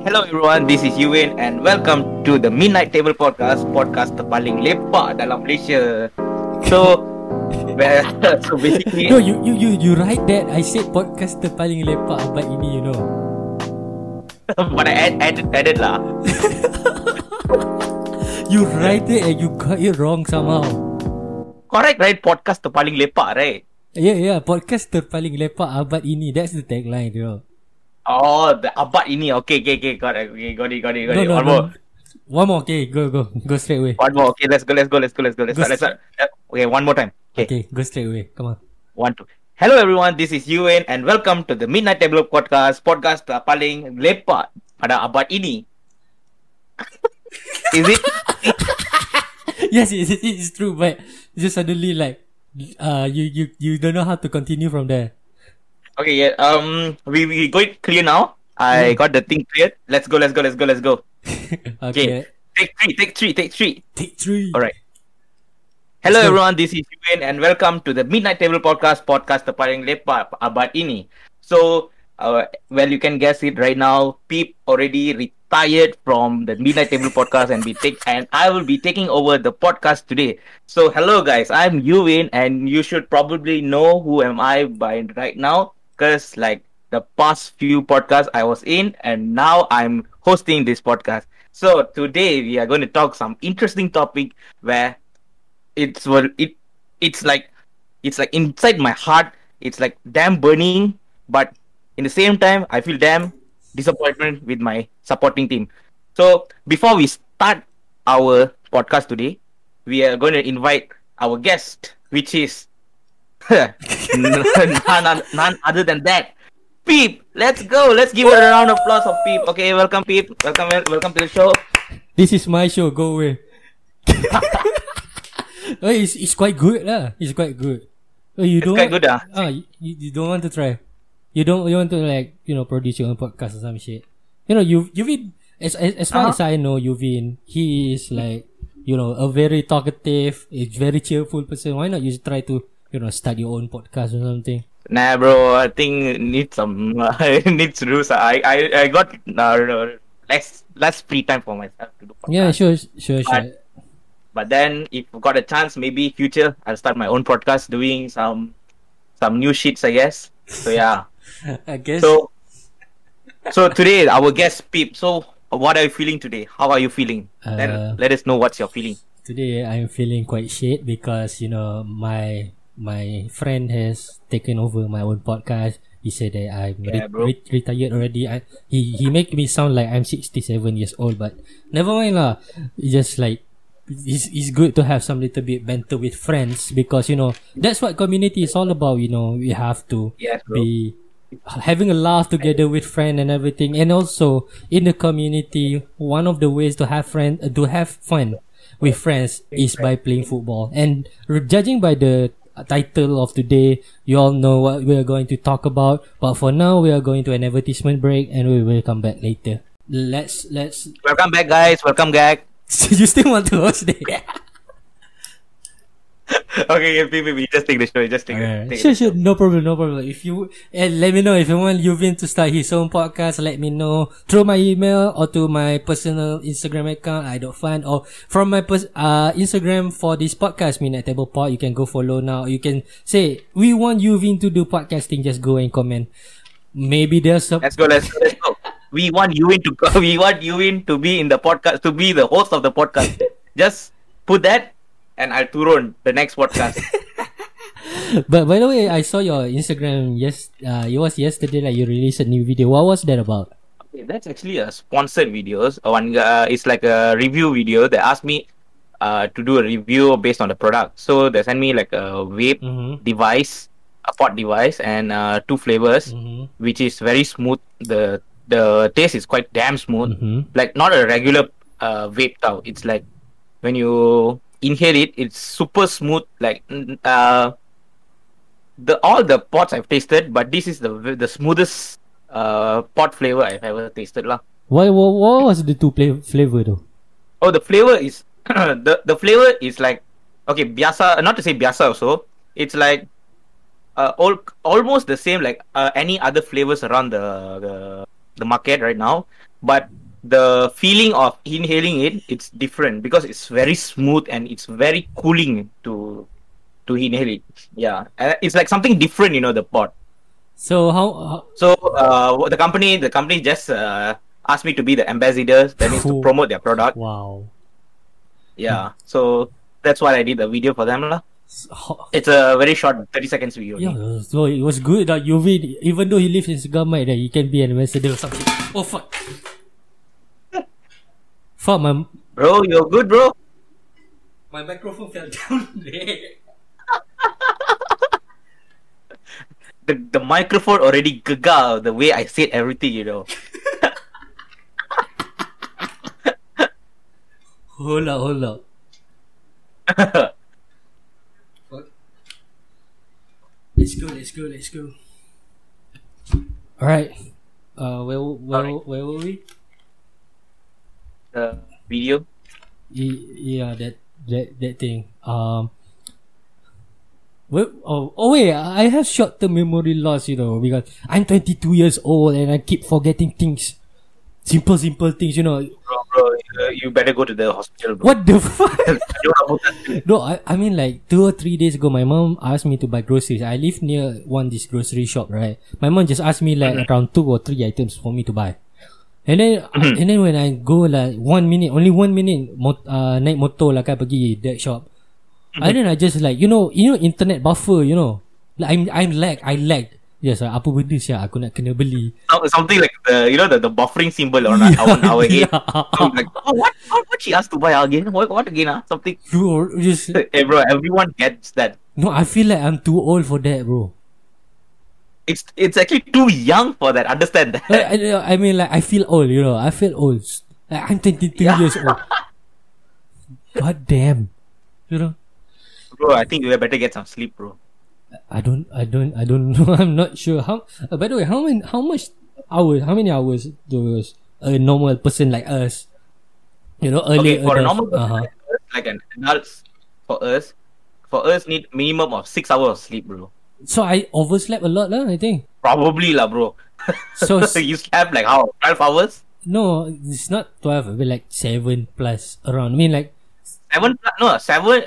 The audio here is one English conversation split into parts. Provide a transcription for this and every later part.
Hello everyone, this is Yuvin and welcome to the Midnight Table Podcast terpaling lepak dalam Malaysia. So basically, no, you write that I said podcast terpaling lepak, but ini you know, but I added lah. You write it and you got it wrong somehow. Correct, right? Podcast terpaling lepak, right? Yeah, podcast terpaling lepak abad ini. That's the tagline, you know. Oh, the abad ini. Okay, got it. No, one more. Okay, go straight away. One more. Okay, let's go. Let's start. Okay, one more time. Okay, go straight away. Come on. 1, 2. Hello everyone, this is Yuen and welcome to the Midnight Table Podcast paling lepak pada abad ini. Is it? Yes, it's true, but just suddenly like, you don't know how to continue from there. Okay, yeah. We got it clear now. I got the thing cleared. Let's go. Okay. Take three. All right. Hello everyone. This is Yuen and welcome to the Midnight Table Podcast terpaling lepak abad ini. So, you can guess it right now. Peep already retired from the Midnight Table Podcast and I will be taking over the podcast today. So, hello guys. I'm Yuen and you should probably know who am I by right now. Because like the past few podcasts I was in and now I'm hosting this podcast. So today we are going to talk some interesting topic where it's like inside my heart, it's like damn burning, but in the same time I feel damn disappointment with my supporting team. So before we start our podcast today, we are going to invite our guest, which is none other than that, Peep. Let's go. Let's give her a round of applause of Peep. Okay, welcome Peep. Welcome to the show. This is my show. Go away. Oh, it's quite good lah. It's quite good. Oh, you don't want to try. You want to like, you know, produce your own podcast or some shit. You know, Yuvin, as far as I know, Yuvin, he is like, you know, a very talkative, a very cheerful person. Why not you try to, you know, start your own podcast or something? Nah, bro. I think needs rules. I got less free time for myself to do podcast. Yeah, sure. But then, if got a chance, maybe future I'll start my own podcast, doing some new shits, I guess. So yeah. I guess. So today our guest Peep. So what are you feeling today? How are you feeling? Let us know what's your feeling. Today I'm feeling quite shit because, you know, my friend has taken over my own podcast. He said that I'm retired already. He make me sound like I'm 67 years old, but never mind lah. Just like it's good to have some little bit banter with friends because, you know, that's what community is all about. You know, we have to be having a laugh together with friends and everything, and also in the community, one of the ways to have fun with friends is by playing football. And judging by the title of today, you all know what we are going to talk about, but for now we are going to an advertisement break and we will come back later. Let's welcome back, guys. You still want to host it? Okay, baby, just take the show. Sure, no problem. If you let me know if you want Yuvin to start his own podcast, let me know through my email or to my personal Instagram account, I.fan, or from my Instagram for this podcast, Midnight Table Pod. You can go follow now. You can say we want Yuvin to do podcasting. Just go and comment. Maybe there's some. Let's go. We want Yuvin to go. We want Yuvin to be in the podcast, to be the host of the podcast. Just put that. And I'll turun the next podcast. But by the way, I saw your Instagram. Yes, it was yesterday that you released a new video. What was that about? Okay, that's actually a sponsored video. One, it's like a review video. They asked me to do a review based on the product. So they sent me like a vape device, a pod device, and 2 flavors, which is very smooth. The taste is quite damn smooth. Like not a regular vape tau. It's like when you inhale it, it's super smooth. Like all the pots I've tasted, but this is the smoothest pot flavor I've ever tasted lah. Why? What was the 2 flavor though? Oh, the flavor is the flavor is like, okay, biasa. Not to say biasa also. It's like almost the same like any other flavors around the the market right now, but the feeling of inhaling it, it's different because it's very smooth and it's very cooling to inhale it. Yeah, it's like something different, you know, the pot. So how? So the company just asked me to be the ambassador, that means to promote their product. Wow. Yeah, so that's why I did the video for them lah. It's a very short 30 seconds video. Yeah, only. So it was good that Yuvin, even though he lives in Sugamai, that he can be an ambassador or something. Oh fuck. Fuck my bro, you're good, bro. My microphone fell down there. The microphone already gaga the way I said everything, you know. Hold up. Let's go. Alright. Where were we? The video? Yeah, that thing. Wait, I have short-term memory loss, you know, because I'm 22 years old and I keep forgetting things. Simple things, you know. Bro, you better go to the hospital, bro. What the fuck? No, I mean like 2 or 3 days ago, my mom asked me to buy groceries. I live near this grocery shop, right? My mom just asked me like around 2 or 3 items for me to buy. And then, and then when I go like 1 minute, only 1 minute, naik motor lah kan pergi that shop. And then I just like, you know internet buffer, you know, like I lagged. Yes, apa benda siapa aku nak kena beli. Something like the buffering symbol on our head. So like, what she asked to buy again? What again? Something. Hey bro, everyone gets that. No, I feel like I'm too old for that, bro. It's actually too young for that. Understand that? I mean, like I feel old. Like, I'm 22 years old. God damn, you know. Bro, I think you better get some sleep, bro. I don't know. I'm not sure how. By the way, how many hours does a normal person like us, you know, early? Okay, for adults, a normal person like an adult, for us need minimum of 6 hours of sleep, bro. So I overslept a lot, lah. I think probably, lah, bro. So you slept like how 12 hours? No, it's not 12. It'll be like 7+ around. I mean like 7.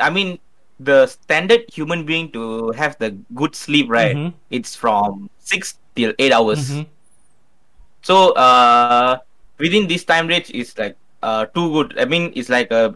I mean. The standard human being to have the good sleep, right? Mm-hmm. It's from 6 till 8 hours. Mm-hmm. So, within this time range is like too good. I mean, it's like a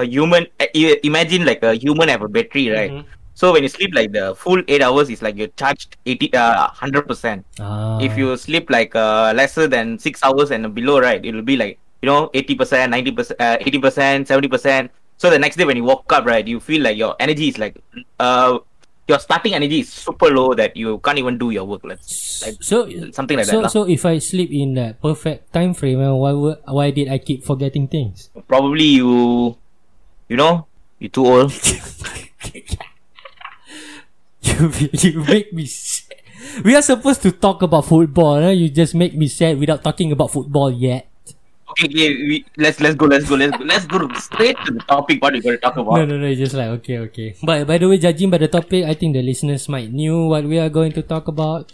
human. Imagine like a human have a battery, right? Mm-hmm. So when you sleep like the full 8 hours, it's like you're charged 100%. If you sleep like lesser than 6 hours and below, right? It'll be like 80%, 90%, 80%, 70%. So the next day when you woke up, right, you feel like your energy is like, your starting energy is super low that you can't even do your work. So if I sleep in that perfect time frame, why did I keep forgetting things? Probably you're too old. you make me sad. We are supposed to talk about football. Huh? You just make me sad without talking about football yet. Okay, let's go straight to the topic. What are you going to talk about? No, just like okay. But by the way, judging by the topic, I think the listeners might knew what we are going to talk about.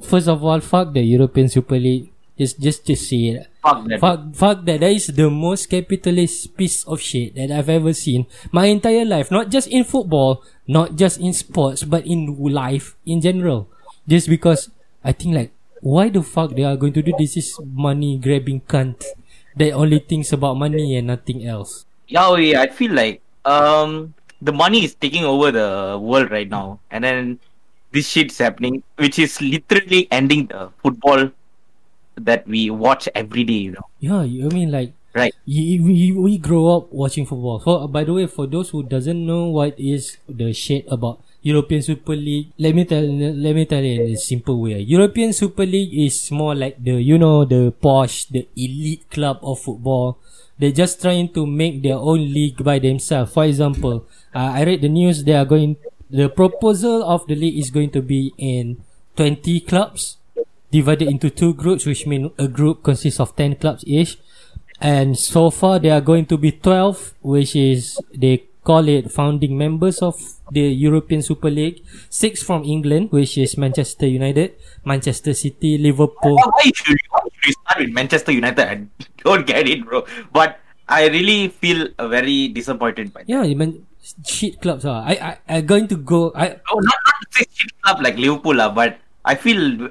First of all, fuck the European Super League. Just to say it. Fuck that. That is the most capitalist piece of shit that I've ever seen my entire life. Not just in football, not just in sports, but in life in general. Just because I think like, why the fuck they are going to do this is money grabbing cunt. They only thinks about money and nothing else. Yeah, I feel like the money is taking over the world right now, and then this shit's happening, which is literally ending the football that we watch every day. You know? Yeah, I mean like right. We grow up watching football. So by the way, for those who doesn't know what is the shit about European Super League, let me tell you in a simple way. European Super League is more like the posh, the elite club of football. They're just trying to make their own league by themselves. For example, I read the news. The proposal of the league is going to be in 20 clubs divided into 2 groups, which means a group consists of 10 clubs each. And so far, there are going to be 12, which is they call it founding members of the European Super League, 6 from England, which is Manchester United, Manchester City, Liverpool. Why should you start with Manchester United? I don't get it, bro. But I really feel very disappointed by that. Yeah, shit clubs are. I'm going to go. No, not to say shit club like Liverpool, but I feel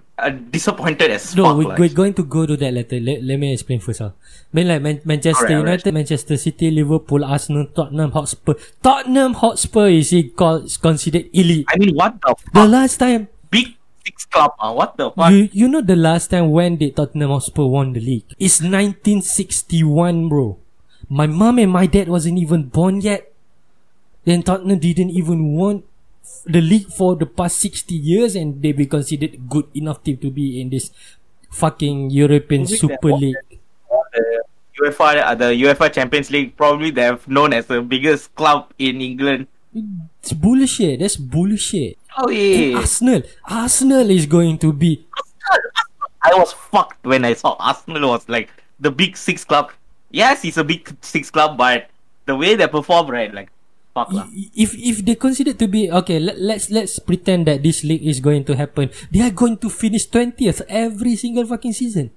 disappointed as fuck. No, we're going to go to that later. Let me explain first. Manchester United, Manchester City, Liverpool, Arsenal, Tottenham Hotspur. Tottenham Hotspur is considered elite. I mean, what the fuck? The last time... Big Six club, what the fuck? You know the last time when did Tottenham Hotspur won the league? It's 1961, bro. My mum and my dad wasn't even born yet. Then Tottenham didn't even won the league for the past 60 years, and they be considered good enough team to be in this fucking European Super League. The UEFA Champions League, probably they have known as the biggest club in England. It's bullshit. That's bullshit. Oh yeah. And Arsenal is going to be. I was fucked when I saw Arsenal was like the Big Six club. Yes, it's a Big Six club, but the way they perform, right, like. If they consider to be okay, let's pretend that this league is going to happen. They are going to finish 20th every single fucking season.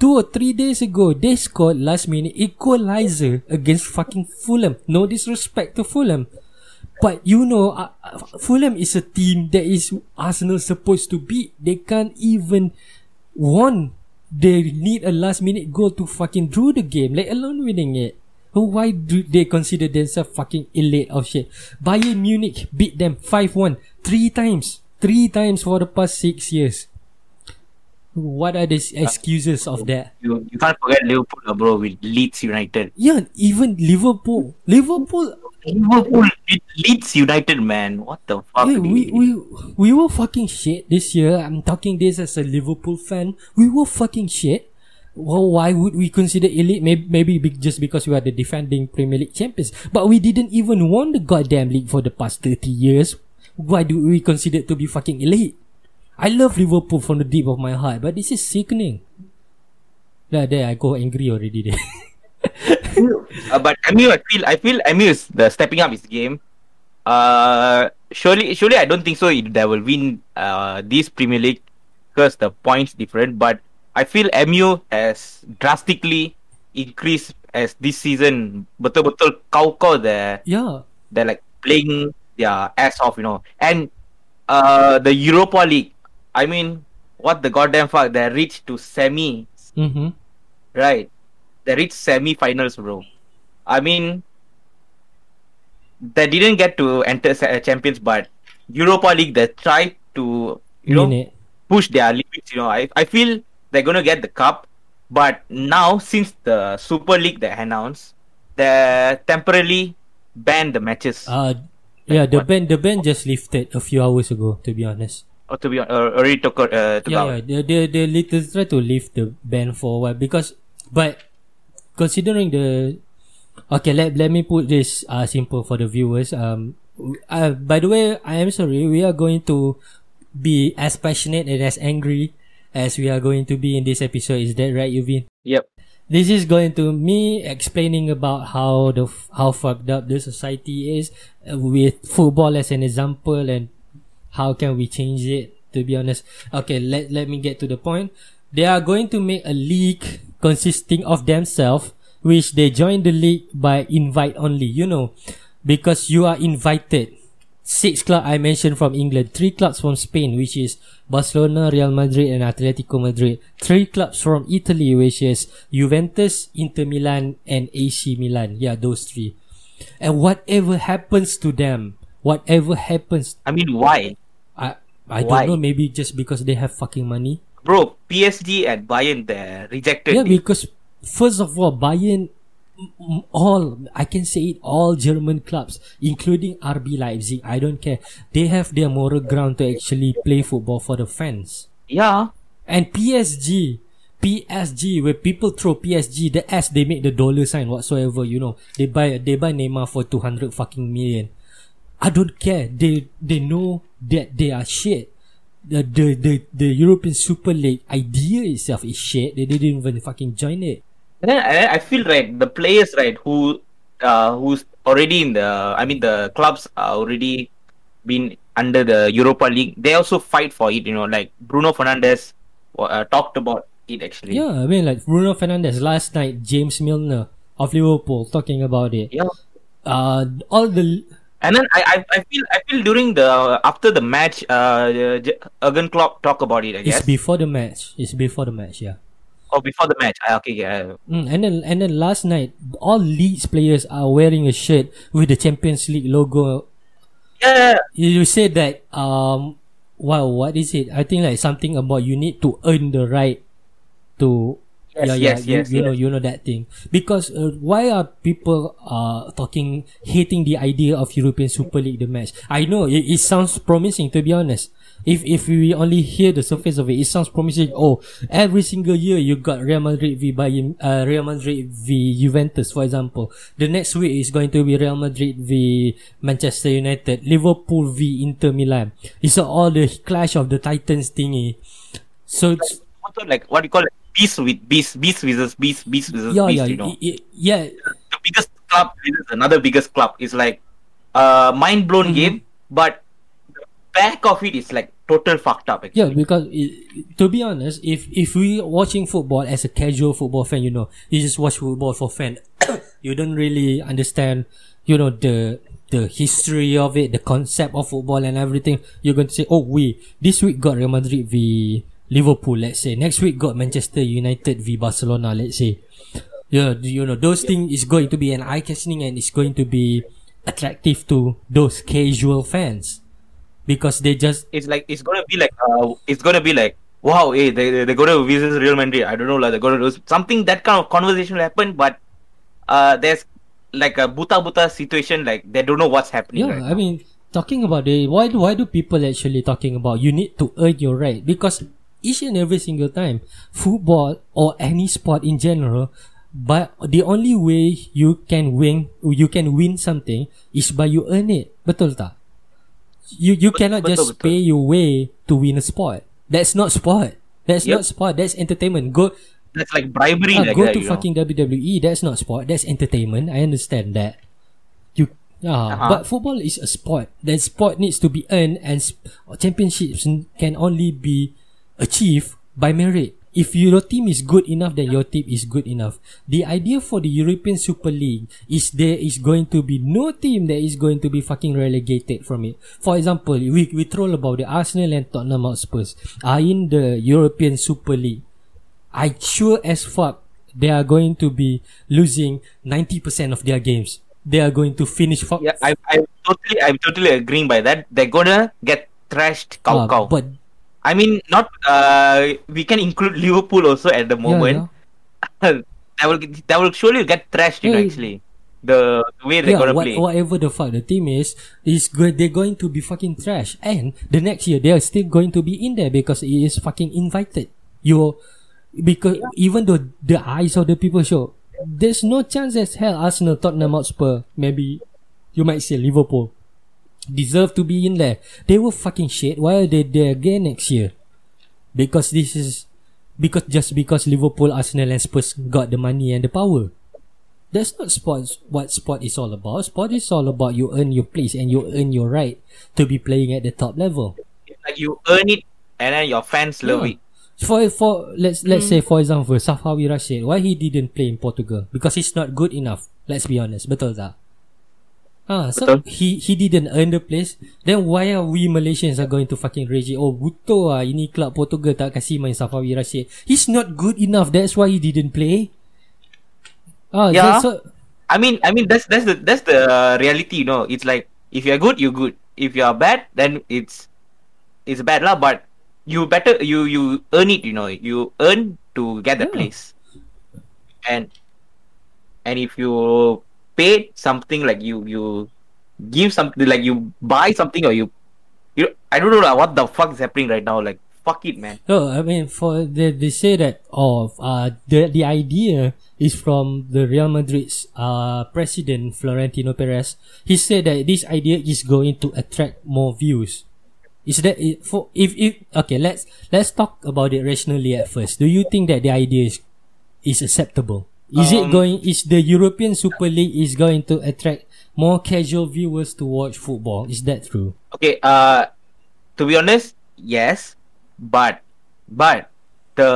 2 or 3 days ago, they scored last minute equalizer against fucking Fulham. No disrespect to Fulham, but you know, Fulham is a team that is Arsenal supposed to beat. They can't even won. They need a last minute goal to fucking draw the game, let alone winning it. So why do they consider themselves fucking elite of shit? Bayern Munich beat them 5-1 3 times for the past 6 years. What are the excuses of that? You can't forget Liverpool, bro, with Leeds United. Yeah, even Liverpool with Leeds United, man. What the fuck? Yeah, we were fucking shit this year. I'm talking this as a Liverpool fan. We were fucking shit. Well, why would we consider elite? Maybe just because we are the defending Premier League champions. But we didn't even won the goddamn league for the past 30 years. Why do we consider to be fucking elite? I love Liverpool from the deep of my heart, but this is sickening. There, I go angry already there. But I feel Emil is stepping up his game. Surely I don't think so they will win this Premier League because the points different, but I feel MU has drastically increased as this season. Betul-betul kau there. Yeah. They're like playing their ass off, you know. And the Europa League. I mean, what the goddamn fuck? They reached to semi. Mm-hmm. Right. They reached semi-finals, bro. I mean, they didn't get to enter champions, but Europa League, they tried to, you know, push their limits, you know. I feel... they're going to get the cup, but now since the Super League they announced, they temporarily banned the matches. The ban just lifted a few hours ago, to be honest. Already took out. Yeah, they literally try to lift the ban for a while but considering the... Okay, let me put this simple for the viewers. By the way, I am sorry, we are going to be as passionate and as angry as we are going to be in this episode. Is that right, Yuvin? Yep. This is going to me explaining about how fucked up the society is with football as an example, and how can we change it, to be honest. Okay, let me get to the point. They are going to make a league consisting of themselves, which they join the league by invite only, you know, because you are invited. 6 clubs I mentioned from England, 3 clubs from Spain, which is Barcelona, Real Madrid and Atletico Madrid, 3 clubs from Italy, which is Juventus, Inter Milan and AC Milan. Yeah, those 3. And whatever happens to them. I mean, why? I don't know, maybe just because they have fucking money. Bro, PSG and Bayern, they rejected. Yeah, because first of all, Bayern, all German clubs, including RB Leipzig, I don't care, they have their moral ground to actually play football for the fans. Yeah. And PSG, where people throw PSG the ass, they make the dollar sign whatsoever, you know. They buy Neymar for 200 fucking million. I don't care. They know that they are shit. The European Super League idea itself is shit. They didn't even fucking join it. And then I feel, right, the players, right, who's already in the clubs are already been under the Europa League, they also fight for it, you know, like Bruno Fernandes talked about it actually. Yeah, I mean, like Bruno Fernandes last night, James Milner of Liverpool talking about it. Yeah. And then I feel during the after the match, Jurgen Klopp talked about it. I guess it's before the match. Yeah. Oh, before the match. Okay, yeah. And then last night, all Leeds players are wearing a shirt with the Champions League logo. Yeah. You said that wow, what is it? I think like something about you need to earn the right to. You know that thing. Because why are people hating the idea of European Super League, the match? I know it sounds promising, to be honest. If we only hear the surface of it, it sounds promising. Oh, every single year you got Real Madrid v Juventus, for example. The next week is going to be Real Madrid v Manchester United, Liverpool v Inter Milan. It's all the clash of the Titans thingy. So it's like what you call it. Beast versus beast. Yeah. The biggest club versus another biggest club is like a mind blown game, but the back of it is like total fucked up. Actually. Yeah, because to be honest, if we watching football as a casual football fan, you know, you just watch football for fun. You don't really understand, you know, the history of it, the concept of football and everything. You're going to say, oh, this week got Real Madrid v Liverpool, let's say. Next week got Manchester United v Barcelona, let's say. Yeah, you know, those things is going to be an eye-catching and it's going to be attractive to those casual fans because they just. It's gonna be like wow, hey, they're gonna visit Real Madrid. I don't know, like they're gonna do something. That kind of conversation will happen, but there's like a buta situation. Like they don't know what's happening. Yeah, right, I mean, talking about the why do people actually talking about you need to earn your right? Because each and every single time, football or any sport in general, but the only way you can win something is by you earn it. Betul tak? You cannot just pay your way to win a sport. That's not sport. That's entertainment. That's like bribery. Go to WWE. That's not sport. That's entertainment. I understand that. But football is a sport. That sport needs to be earned, and championships can only be achieve by merit. If your team is good enough, then your team is good enough. The idea for the European Super League is there is going to be no team that is going to be fucking relegated from it. For example, we troll about the Arsenal and Tottenham Hotspur are in the European Super League. I sure as fuck they are going to be losing 90% of their games. They are going to finish. Yeah, I'm totally agreeing by that. They're gonna get thrashed, cow. But I mean, we can include Liverpool also at the moment. Yeah. that will surely get thrashed, actually. The way they're going to play. Whatever the fuck the team is they're going to be fucking trash. And the next year, they are still going to be in there because it is fucking invited. Even though the eyes of the people show, there's no chance as hell Arsenal, Tottenham Hotspur, maybe you might say Liverpool, deserve to be in there. They will fucking shit. Why are they there again next year? Because this is because Liverpool, Arsenal and Spurs got the money and the power. That's not what sport is all about. Sport is all about you earn your place and you earn your right to be playing at the top level. It's like you earn it and then your fans love it. For let's say, for example, Safawi Rashid, why he didn't play in Portugal? Because he's not good enough. Let's be honest, betul tak? So he didn't earn the place. Then why are we Malaysians are going to fucking rage it? Oh, buto ah, ini club Portugal tak kasih main Safawi Rashid. He's not good enough. That's why he didn't play. I mean that's the reality. You know, it's like if you're good, you're good. If you're bad, then it's bad lah. But you earn it. You know, you earn to get the place. And if you paid something, like you give something, like you buy something, or you I don't know, like, what the fuck is happening right now. Like, fuck it, man. No, I mean, for they say that the idea is from the Real Madrid's president Florentino Perez. He said that this idea is going to attract more views. Is that for if okay? Let's talk about it rationally at first. Do you think that the idea is acceptable? Is the European Super League is going to attract more casual viewers to watch football. Is that true? Okay, to be honest, yes, but the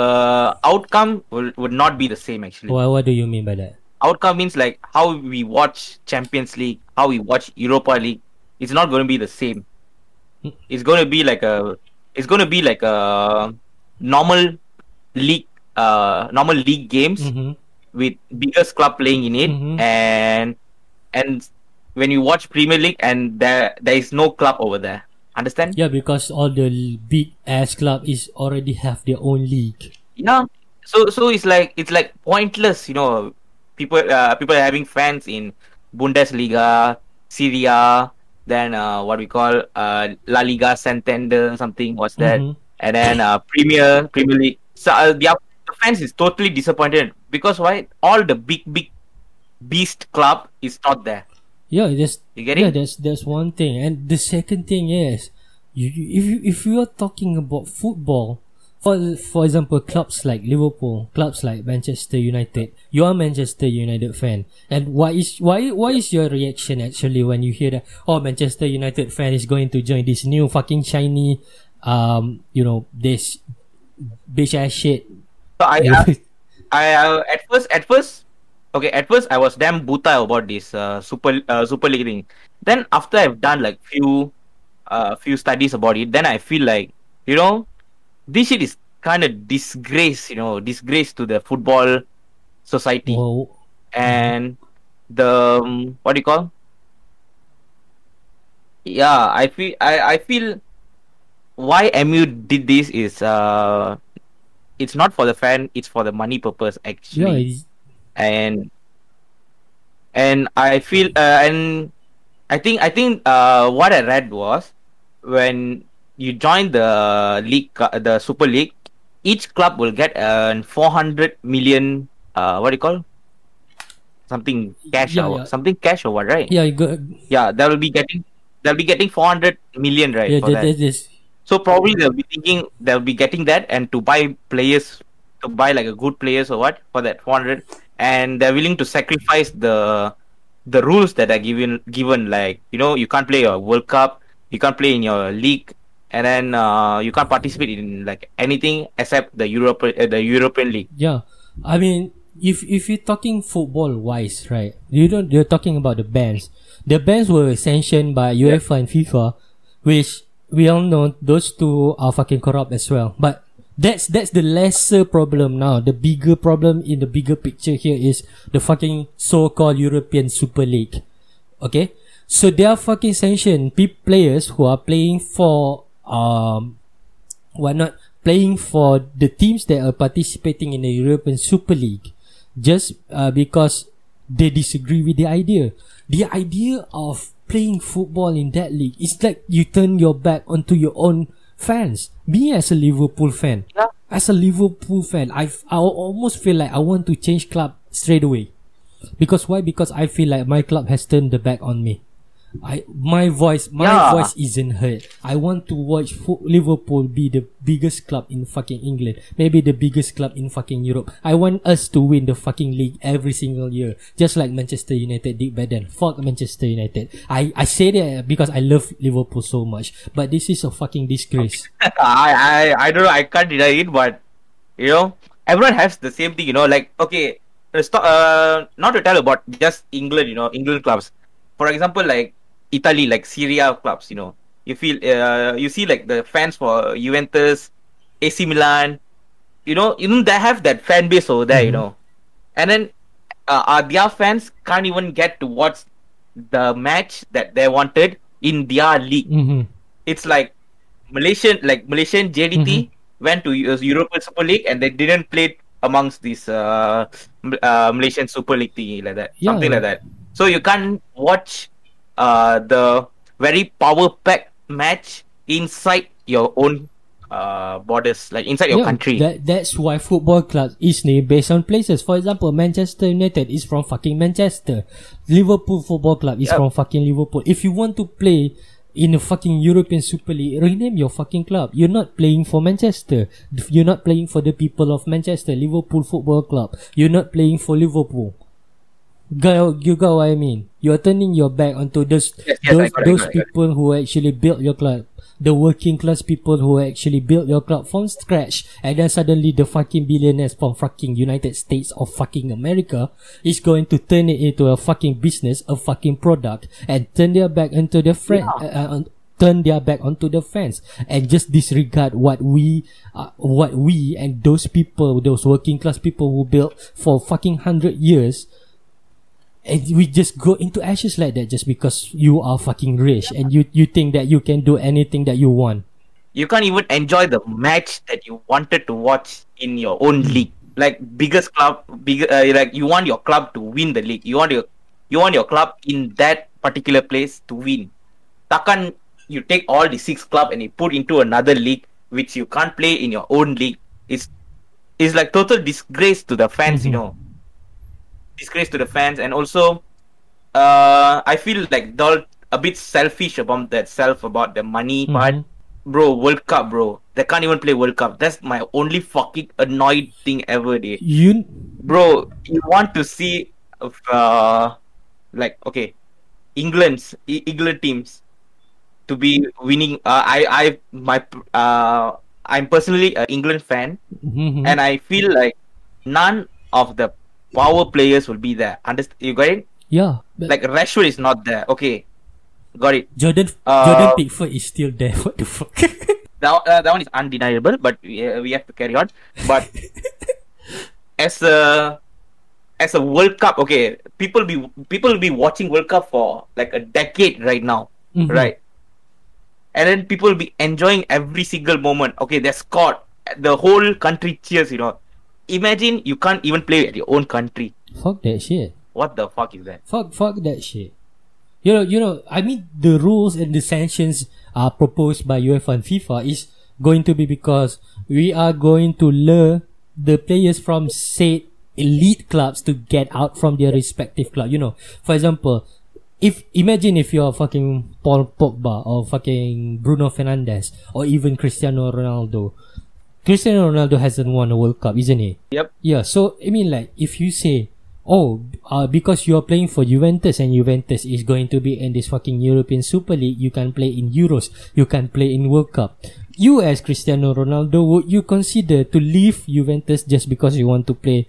outcome would not be the same actually. What do you mean by that? Outcome means like how we watch Champions League, how we watch Europa League. It's not going to be the same. It's going to be like a normal league, normal league games with biggest club playing in it, and when you watch Premier League and there is no club over there. Understand? Yeah, because all the big ass club is already have their own league. Yeah, so it's like pointless, you know. People are having fans in Bundesliga, Serie A, then what we call La Liga Santander, something. What's that? And then Premier League. So the fans is totally disappointed because why? All the big beast club is not there. Yeah, that's one thing. And the second thing is, if you are talking about football, for example, clubs like Liverpool, clubs like Manchester United. You are a Manchester United fan, and why is your reaction actually when you hear that? Oh, Manchester United fan is going to join this new fucking shiny, this bitch ass shit. So at first I was damn buta about this Super League thing. Then after I've done like few studies about it, then I feel like, you know, this shit is kind of disgrace to the football society. Whoa. And the what do you call? Yeah, I feel why MU did this is it's not for the fan, it's for the money purpose actually. Yeah, and I feel and I think what I read was when you join the league, the Super League, each club will get 400 million. Something cash or what? Right? Yeah, they'll be getting 400 million, right? Yeah, for that. Yes. So probably they'll be thinking they'll be getting that and to buy players, to buy like a good players or what for that 400, and they're willing to sacrifice the rules that are given. Like, you know, you can't play your World Cup, you can't play in your league. And then you can't participate in like anything except the European League. Yeah, I mean, if you're talking football wise, right? You're talking about the bans. The bans were sanctioned by UEFA and FIFA, which we all know those two are fucking corrupt as well. But that's the lesser problem now. The bigger problem in the bigger picture here is the fucking so-called European Super League. Okay, so they are fucking sanctioned players who are playing for. Why not playing for the teams that are participating in the European Super League just because they disagree with the idea. The idea of playing football in that league is like you turn your back onto your own fans. Me as a Liverpool fan, I almost feel like I want to change club straight away. Because why? Because I feel like my club has turned the back on me. My voice isn't heard. I want to watch Liverpool be the biggest club in fucking England, maybe the biggest club in fucking Europe. I want us to win the fucking league every single year, just like Manchester United did back then. Fuck Manchester United. I say that because I love Liverpool so much, but this is a fucking disgrace. I don't know. I can't deny it, but you know, everyone has the same thing. You know, like okay, not to tell about just England. You know, England clubs. For example, like Italy, like Serie A clubs, you know, you feel, you see like the fans for Juventus, AC Milan, you know they have that fan base over there, you know, and then their fans can't even get to watch the match that they wanted in their league. It's like Malaysian JDT went to European Super League and they didn't play amongst this Malaysian Super League thingy like that, something like that. So you can't watch the very power-packed match inside your own borders, like inside your country. That's why football clubs is named based on places. For example, Manchester United is from fucking Manchester. Liverpool Football Club is from fucking Liverpool. If you want to play in the fucking European Super League, rename your fucking club. You're not playing for Manchester. You're not playing for the people of Manchester. Liverpool Football Club. You're not playing for Liverpool. You got what I mean. You're turning your back onto those people who actually built your club. The working class people who actually built your club from scratch, and then suddenly the fucking billionaires from fucking United States or fucking America is going to turn it into a fucking business, a fucking product, and turn their back onto the fans and just disregard what we and those people, those working class people who built for fucking 100 years. And we just go into ashes like that just because you are fucking rich and you think that you can do anything that you want. You can't even enjoy the match that you wanted to watch in your own league. Like biggest club, like you want your club to win the league. You want your club in that particular place to win. Takkan you take all the six club and you put into another league which you can't play in your own league. It's like total disgrace to the fans, mm-hmm. you know. Disgrace to the fans, and also I feel like they're a bit selfish about the money part. Mm-hmm. Bro, World Cup, bro. They can't even play World Cup. That's my only fucking annoyed thing ever, day. Bro, you want to see England teams to be winning. I'm personally an England fan, mm-hmm. and I feel like none of the power players will be there. Understand? You got it? Yeah. Like Rashford is not there. Okay, got it. Jordan Pickford is still there. What the fuck? That one is undeniable. But we have to carry on. But as a World Cup, okay, people be watching World Cup for like a decade right now, mm-hmm. right? And then people be enjoying every single moment. Okay, they scored. The whole country cheers. You know. Imagine you can't even play at your own country. Fuck that shit. What the fuck is that? Fuck that shit. You know. I mean, the rules and the sanctions are proposed by UEFA and FIFA is going to be because we are going to lure the players from said elite clubs to get out from their respective club. You know, for example, imagine if you're fucking Paul Pogba or fucking Bruno Fernandes or even Cristiano Ronaldo. Cristiano Ronaldo hasn't won a World Cup, isn't he? Yep. Yeah, so, I mean, like, if you say, because you're playing for Juventus and Juventus is going to be in this fucking European Super League, you can play in Euros, you can play in World Cup. You, as Cristiano Ronaldo, would you consider to leave Juventus just because you want to play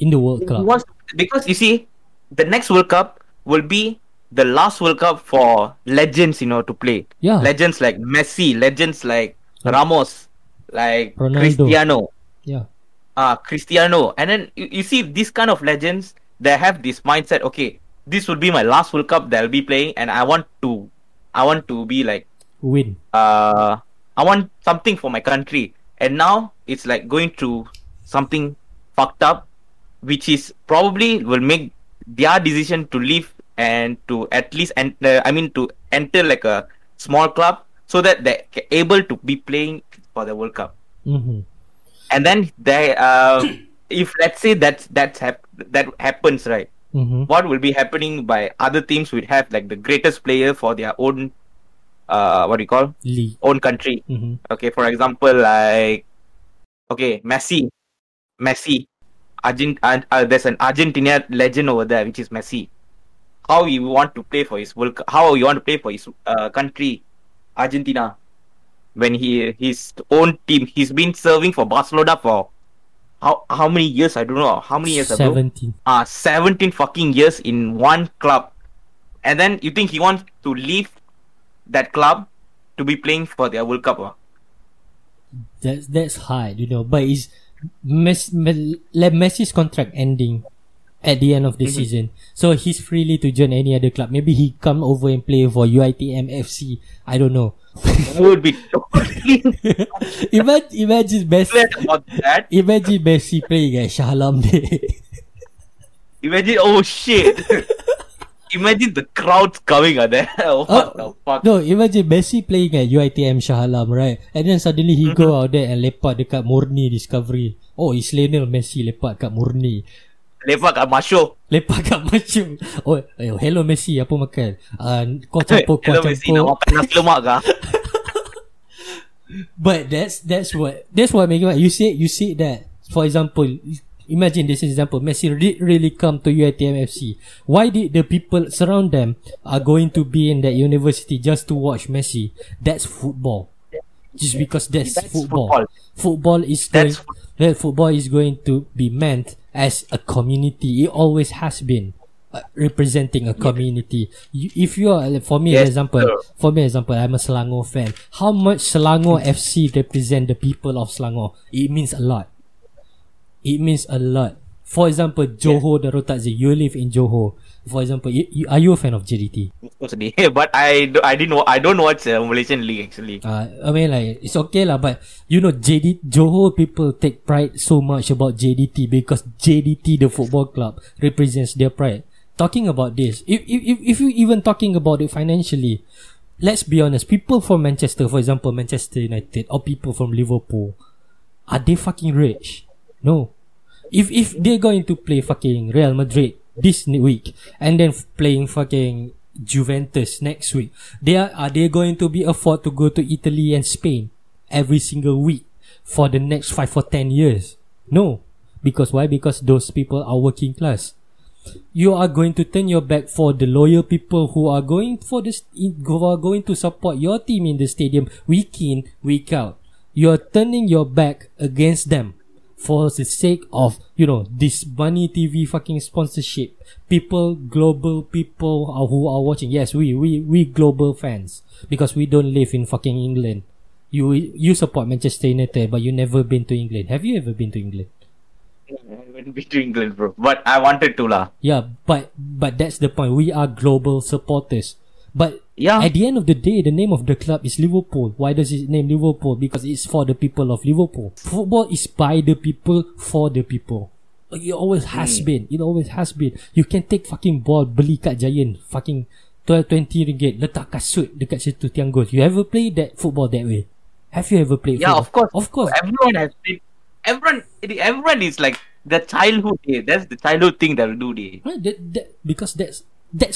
in the World Cup? Because, you see, the next World Cup will be the last World Cup for legends, you know, to play. Yeah. Legends like Messi, legends like Ramos. Like Ronaldo. Cristiano. Yeah. Cristiano. And then you see these kind of legends, they have this mindset, okay, this will be my last World Cup that I'll be playing, and I want to be like win. I want something for my country. And now it's like going through something fucked up, which is probably will make their decision to leave and to at least to enter like a small club so that they're able to be playing for the World Cup, mm-hmm. and then they, if let's say that happens, right? Mm-hmm. What will be happening by other teams would have like the greatest player for their own, league. Own country. Mm-hmm. Okay, for example, Messi, there's an Argentina legend over there, which is Messi. How you want to play for his World Cup? How you want to play for his country, Argentina? When his own team, he's been serving for Barcelona for how many years? I don't know how many years ago. 17 fucking years in one club, and then you think he wants to leave that club to be playing for their World Cup? Huh? That's hard, you know. But is Messi's contract ending at the end of the mm-hmm. season, so he's freely to join any other club. Maybe he come over and play for UITM FC. I don't know. Would be totally imagine Messi. Imagine Messi playing at Shahlam Day. Imagine, oh shit! Imagine the crowds coming at there. What the fuck? No, imagine Messi playing at UITM Shahlam, right? And then suddenly he go out there and lepak dekat Murni Discovery. Oh, it's Lionel Messi lepak kat Murni. Lepak kat Masyo. Oh, hello Messi, apa makan? Kau campur, kau campur. Hello Messi, nak makan nasi lemak kah? But that's what make you say that. For example, Imagine this example, Messi did really come to UiTM FC. Why did the people surround them are going to be in that university just to watch Messi? That's football. Just because that's football. Football is going to be meant as a community. It always has been representing a community. If you are, for example, I'm a Selangor fan. How much Selangor FC represent the people of Selangor? It means a lot. For example, Johor Darul Takzir. You live in Johor. For example, are you a fan of JDT? Of course, but I don't watch Malaysian league actually. I mean, like, it's okay lah. But you know, Johor people take pride so much about JDT because JDT, the football club, represents their pride. Talking about this, if you even talking about it financially, let's be honest. People from Manchester, for example, Manchester United, or people from Liverpool, are they fucking rich? No. If they're going to play fucking Real Madrid this week and then playing fucking Juventus next week, are they going to be afford to go to Italy and Spain every single week for the next 5 or 10 years? No. Because why? Because those people are working class. You are going to turn your back for the loyal people who are going to support your team in the stadium week in, week out. You are turning your back against them. For the sake of, you know, this money TV fucking sponsorship, global people who are watching. Yes, we global fans because we don't live in fucking England. You support Manchester United, but you never been to England. Have you ever been to England? I haven't been to England, bro. But I wanted to lah. Yeah, but that's the point. We are global supporters. But yeah, at the end of the day, the name of the club is Liverpool. Why does it name Liverpool? Because it's for the people of Liverpool. Football is by the people, for the people. It always has been. It always has been. You can take fucking ball, beli kat Giant, fucking 20 ringgit, letak kasut dekat situ tiang gol. You ever played that football that way? Have you ever played football? Yeah, of course. Everyone has been. Everyone is like the childhood day. That's the childhood thing that we do day. Right, because that's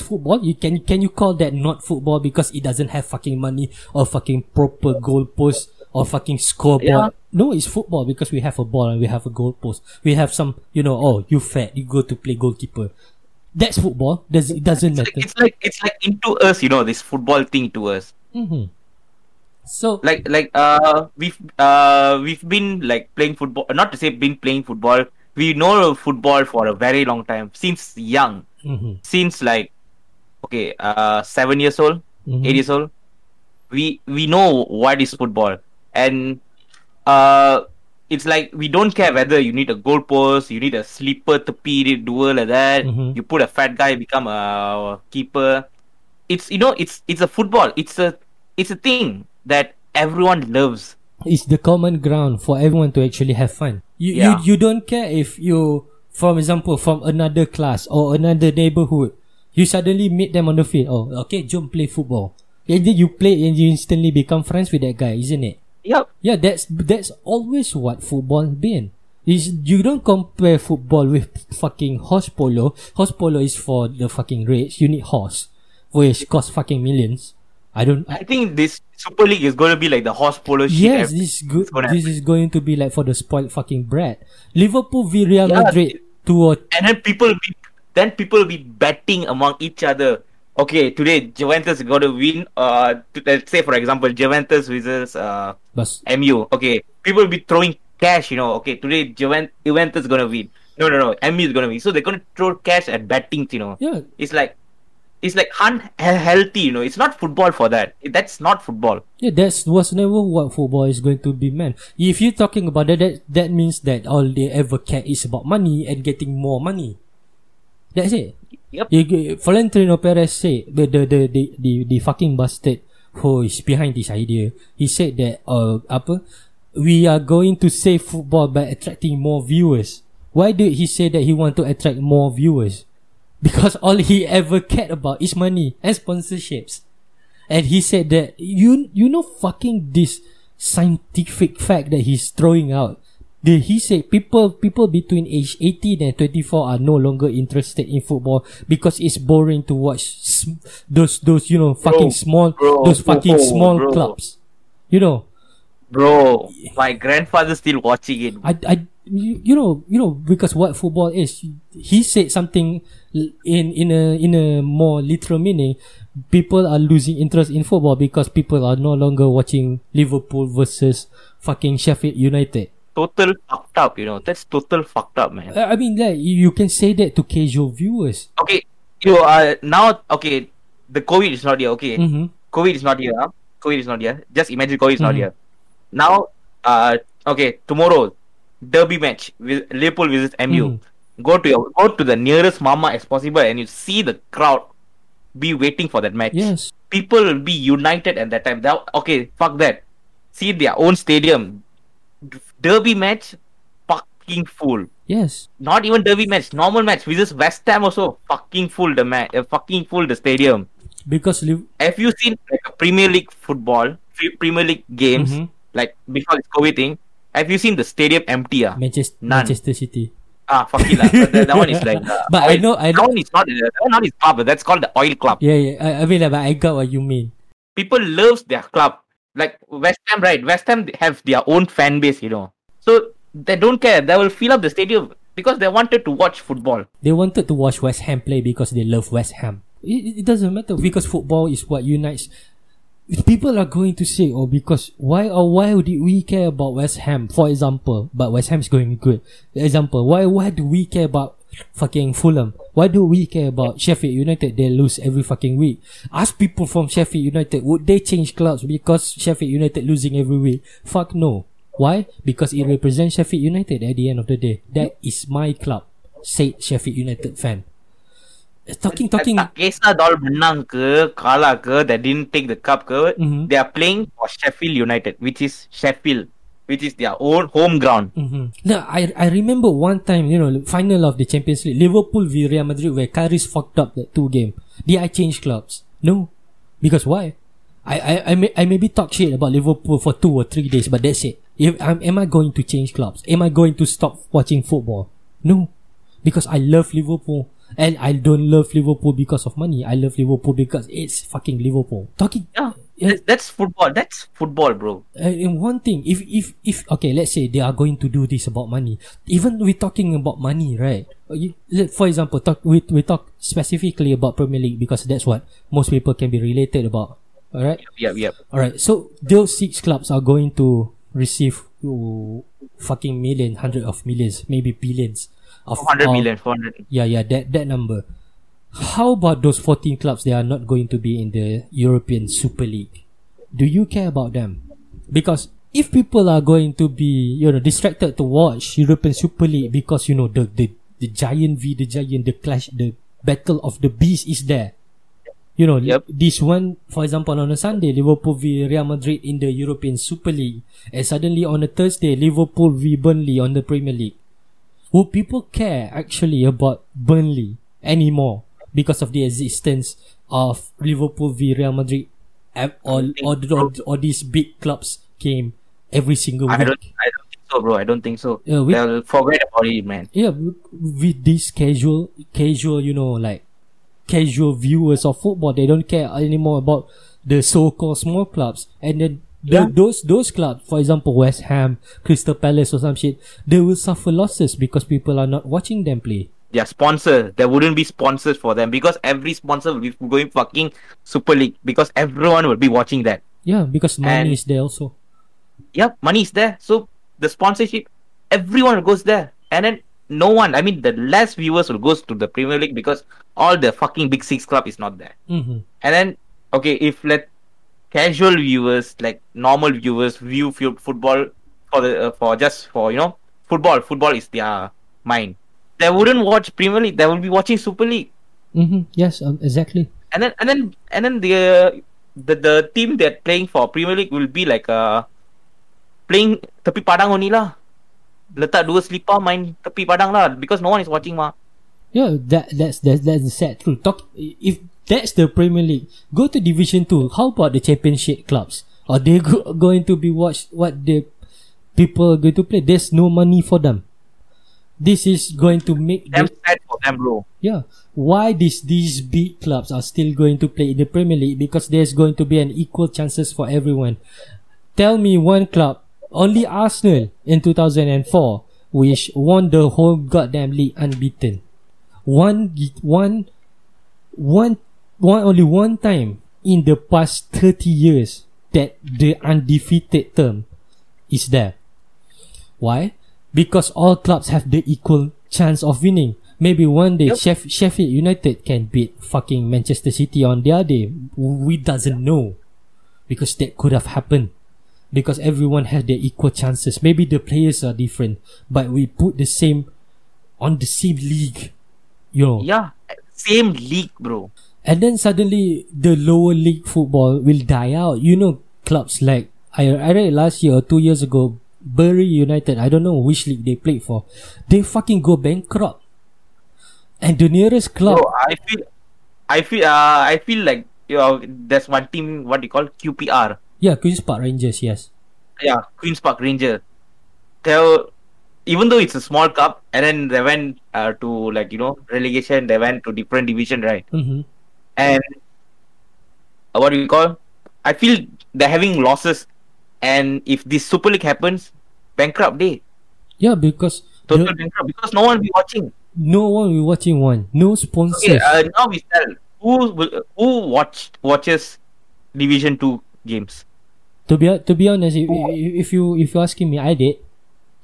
football. You can you call that not football because it doesn't have fucking money or fucking proper goalpost or fucking scoreboard? Yeah. No, it's football because we have a ball and we have a goalpost. We have some, you know, oh, you fat, you go to play goalkeeper. That's football. It doesn't matter. It's like into us, you know, this football thing to us. Mm-hmm. So like we've been like playing football. Not to say been playing football. We know football for a very long time, since young. Mm-hmm. Since like 7 years old, mm-hmm. 8 years old, we know what is football, and it's like we don't care whether you need a goalpost, you need a slipper tepi duel like that, mm-hmm. you put a fat guy become a keeper. It's, you know, it's a football. It's a thing that everyone loves. It's the common ground for everyone to actually have fun. You don't care if you, for example, from another class or another neighborhood, you suddenly meet them on the field. Oh, okay, jom play football. And then you play and you instantly become friends with that guy, isn't it? Yep. Yeah, that's always what football's been. You don't compare football with fucking horse polo. Horse polo is for the fucking rich. You need horse, which costs fucking millions. I think this Super League is going to be like the horse polo shit. Yes, this is going to be like for the spoiled fucking brat. Liverpool v Real Madrid. And then people will be betting among each other. Okay, today Juventus is going to win. Let's say, for example, Juventus versus MU. Okay, people will be throwing cash, you know. Okay, today Juventus is going to win. No, MU is going to win. So they're going to throw cash at betting, you know. Yeah. It's like unhealthy, you know. It's not football for that. That's not football. Yeah, that was never what football is going to be, man. If you're talking about that means that all they ever care is about money and getting more money. That's it. Yep. Florentino Perez said, the fucking bastard who is behind this idea, he said that we are going to save football by attracting more viewers. Why did he say that he want to attract more viewers? Because all he ever cared about is money and sponsorships. And he said that, you know fucking this scientific fact that he's throwing out. He said people between age 18 and 24 are no longer interested in football because it's boring to watch those small clubs. You know. Bro, my grandfather's still watching it. I you know, because what football is, he said something in a more literal meaning. People are losing interest in football because people are no longer watching Liverpool versus fucking Sheffield United. Total fucked up, you know. That's total fucked up, man. I mean, like, you can say that to casual viewers. Okay, you now, okay, the COVID is not here, okay. Mm-hmm. COVID is not here, huh? COVID is not here. Just imagine COVID is not here. Now, okay, tomorrow, derby match, Liverpool versus MU. Go to the nearest mama as possible, and you see the crowd be waiting for that match. Yes, people will be united at that time. Okay, fuck that. See their own stadium. Derby match, fucking full. Yes. Not even derby match, normal match. Versus West Ham also, fucking full the match. Fucking full the stadium. Because have you seen like Premier League football, Premier League games, like before this COVID thing? Have you seen the stadium empty? Manchester City. Ah, fuck it lah. That one is like. But oil, I know. That one is pub. That's called the Oil Club. Yeah, yeah. I mean, but I got what you mean. People love their club. Like West Ham, right? West Ham have their own fan base, you know. So they don't care. They will fill up the stadium because they wanted to watch football. They wanted to watch West Ham play because they love West Ham. It doesn't matter because football is what unites. If people are going to say, oh, because why did we care about West Ham, for example? But West Ham is going good. Example, why do we care about fucking Fulham? Why do we care about Sheffield United? They lose every fucking week. Ask people from Sheffield United, would they change clubs because Sheffield United losing every week? Fuck no. Why? Because it represents Sheffield United at the end of the day. That is my club, said Sheffield United fan. Talking. Tak kisah dia menang ke, kalah ke, they didn't take the cup ke. They are playing for Sheffield United, which is their own home ground. Now, I remember one time, you know, final of the Champions League, Liverpool v Real Madrid, where Karius fucked up that 2 game. Did I change clubs? No, because why? I maybe talk shit about Liverpool for 2 or 3 days, but that's it. Am I going to change clubs? Am I going to stop watching football? No, because I love Liverpool. And I don't love Liverpool because of money. I love Liverpool because it's fucking Liverpool. That's football. That's football, bro. And one thing, if okay, let's say they are going to do this about money. Even we're talking about money, right? For example, we talk specifically about Premier League because that's what most people can be related about. All right. Yep. All right. So those 6 clubs are going to receive fucking million, hundred of millions, maybe billions. 400 million. Yeah, that number. How about those 14 clubs? They are not going to be in the European Super League. Do you care about them? Because if people are going to be, you know, distracted to watch European Super League because, you know, the giant v the giant, the clash, the battle of the beast is there. You know, this one, for example, on a Sunday, Liverpool v Real Madrid in the European Super League, and suddenly on a Thursday, Liverpool v Burnley on the Premier League. Will people care actually about Burnley anymore because of the existence of Liverpool v Real Madrid or these big clubs came every single week? I don't think so, bro. I don't think so. They'll forget about it, man. Yeah, with these casual, you know, like casual viewers of football, they don't care anymore about the so-called small clubs. And then those clubs, for example West Ham, Crystal Palace or some shit, they will suffer losses because people are not watching them play. Yeah, sponsors. There wouldn't be sponsors for them because every sponsor will be going fucking Super League because everyone will be watching that. Yeah, because money is there also. Yeah, money is there. So the sponsorship, everyone goes there. And then the less viewers will go to the Premier League because all the fucking big 6 club is not there. And then, okay, if casual viewers, like normal viewers, view football for football. Football is their mind. They wouldn't watch Premier League. They will be watching Super League. Yes, exactly. And then the team they're playing for Premier League will be like playing tepi padang only lah. Letak 2 slipper main tepi padang lah because no one is watching mah. Yeah, that's the sad truth. That's the Premier League. Go to Division 2. How about the Championship clubs? Are they going to be watched? What the people are going to play? There's no money for them. This is going to make them sad for them, bro. Yeah. Why these big clubs are still going to play in the Premier League? Because there's going to be an equal chances for everyone. Tell me one club. Only Arsenal in 2004 which won the whole goddamn league unbeaten. Only one time in the past 30 years that the undefeated term is there. Why? Because all clubs have the equal chance of winning. Maybe one day Sheffield United can beat fucking Manchester City on their day. We doesn't know, because that could have happened, because everyone has their equal chances. Maybe the players are different, but we put the same on the same league, you know. Yeah, same league, bro. And then suddenly the lower league football will die out. You know, clubs like I read last year or 2 years ago, Bury United, I don't know which league they played for, they fucking go bankrupt. And the nearest club, bro, I feel like, you know, there's one team, what do you call, QPR? Yeah, Queen's Park Rangers, yes. Yeah, Queen's Park Rangers. Even though it's a small cup, and then they went to, like, you know, relegation, they went to different division, right? Mm-hmm. And what do you call? I feel they're having losses, and if this Super League happens, bankrupt day. Yeah, because total bankrupt, because no one will be watching. No one will be watching one. No sponsors. Okay, now we tell who watches Division 2 games. To be honest, if you asking me, I did.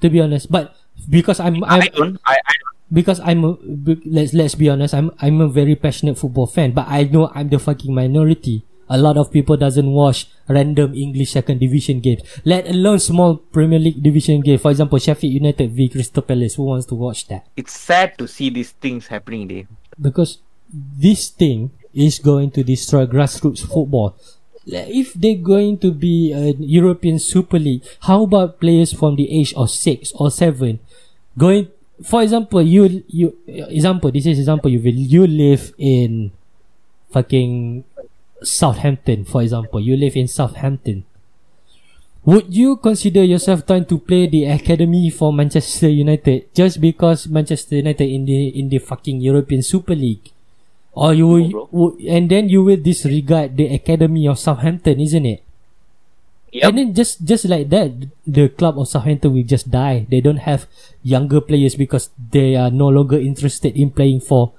To be honest, but because let's be honest, I'm a very passionate football fan, but I know I'm the fucking minority. A lot of people doesn't watch random English second division games, let alone small Premier League division games. For example, Sheffield United v Crystal Palace. Who wants to watch that? It's sad to see these things happening, Dave. Because this thing is going to destroy grassroots football. If they're going to be a European Super League, how about players from the age of 6 or 7 going? For example, you live in fucking Southampton, for example. You live in Southampton. Would you consider yourself trying to play the academy for Manchester United just because Manchester United in the fucking European Super League? Or and then you will disregard the academy of Southampton, isn't it? Yep. And then just like that, the club of Southampton will just die. They don't have younger players because they are no longer interested in playing for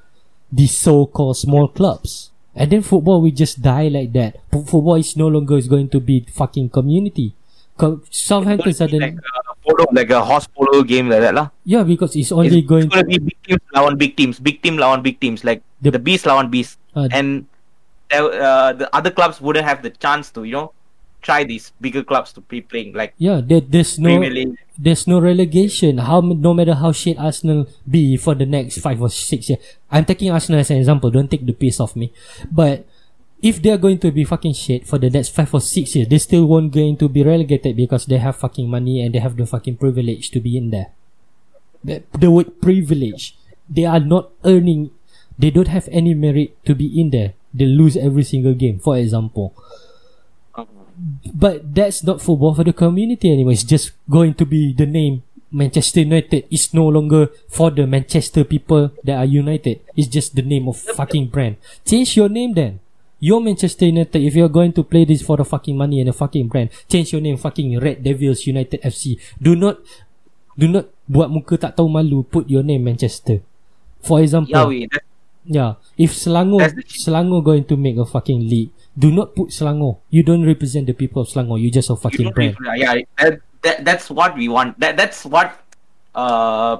the so-called small clubs. And then football will just die like that. Football is no longer is going to be fucking community. Southampton suddenly like a horse polo game like that lah. Yeah, because it's going to be big teams lawan big teams, big team lawan big teams, like the beast lawan beast, and the other clubs wouldn't have the chance to, you know, try these bigger clubs to be playing, like, yeah, there's no relegation. No matter how shit Arsenal be for the next 5 or 6 years, I'm taking Arsenal as an example, don't take the piss off me, but if they're going to be fucking shit for the next 5 or 6 years, they still won't going to be relegated because they have fucking money and they have the fucking privilege to be in there. The word privilege, they are not earning, they don't have any merit to be in there. They lose every single game, for example. But that's not football for the community anyway. It's just going to be the name Manchester United is no longer for the Manchester people that are united. It's just the name of fucking brand. Change your name then. You're Manchester United. If you're going to play this for the fucking money and the fucking brand, change your name, fucking Red Devils United FC. Do not buat muka tak tahu malu. Put your name Manchester. For example, if Selangor going to make a fucking league, do not put Selangor. You don't represent the people of Selangor. You're just a fucking brand. That's what we want. That's what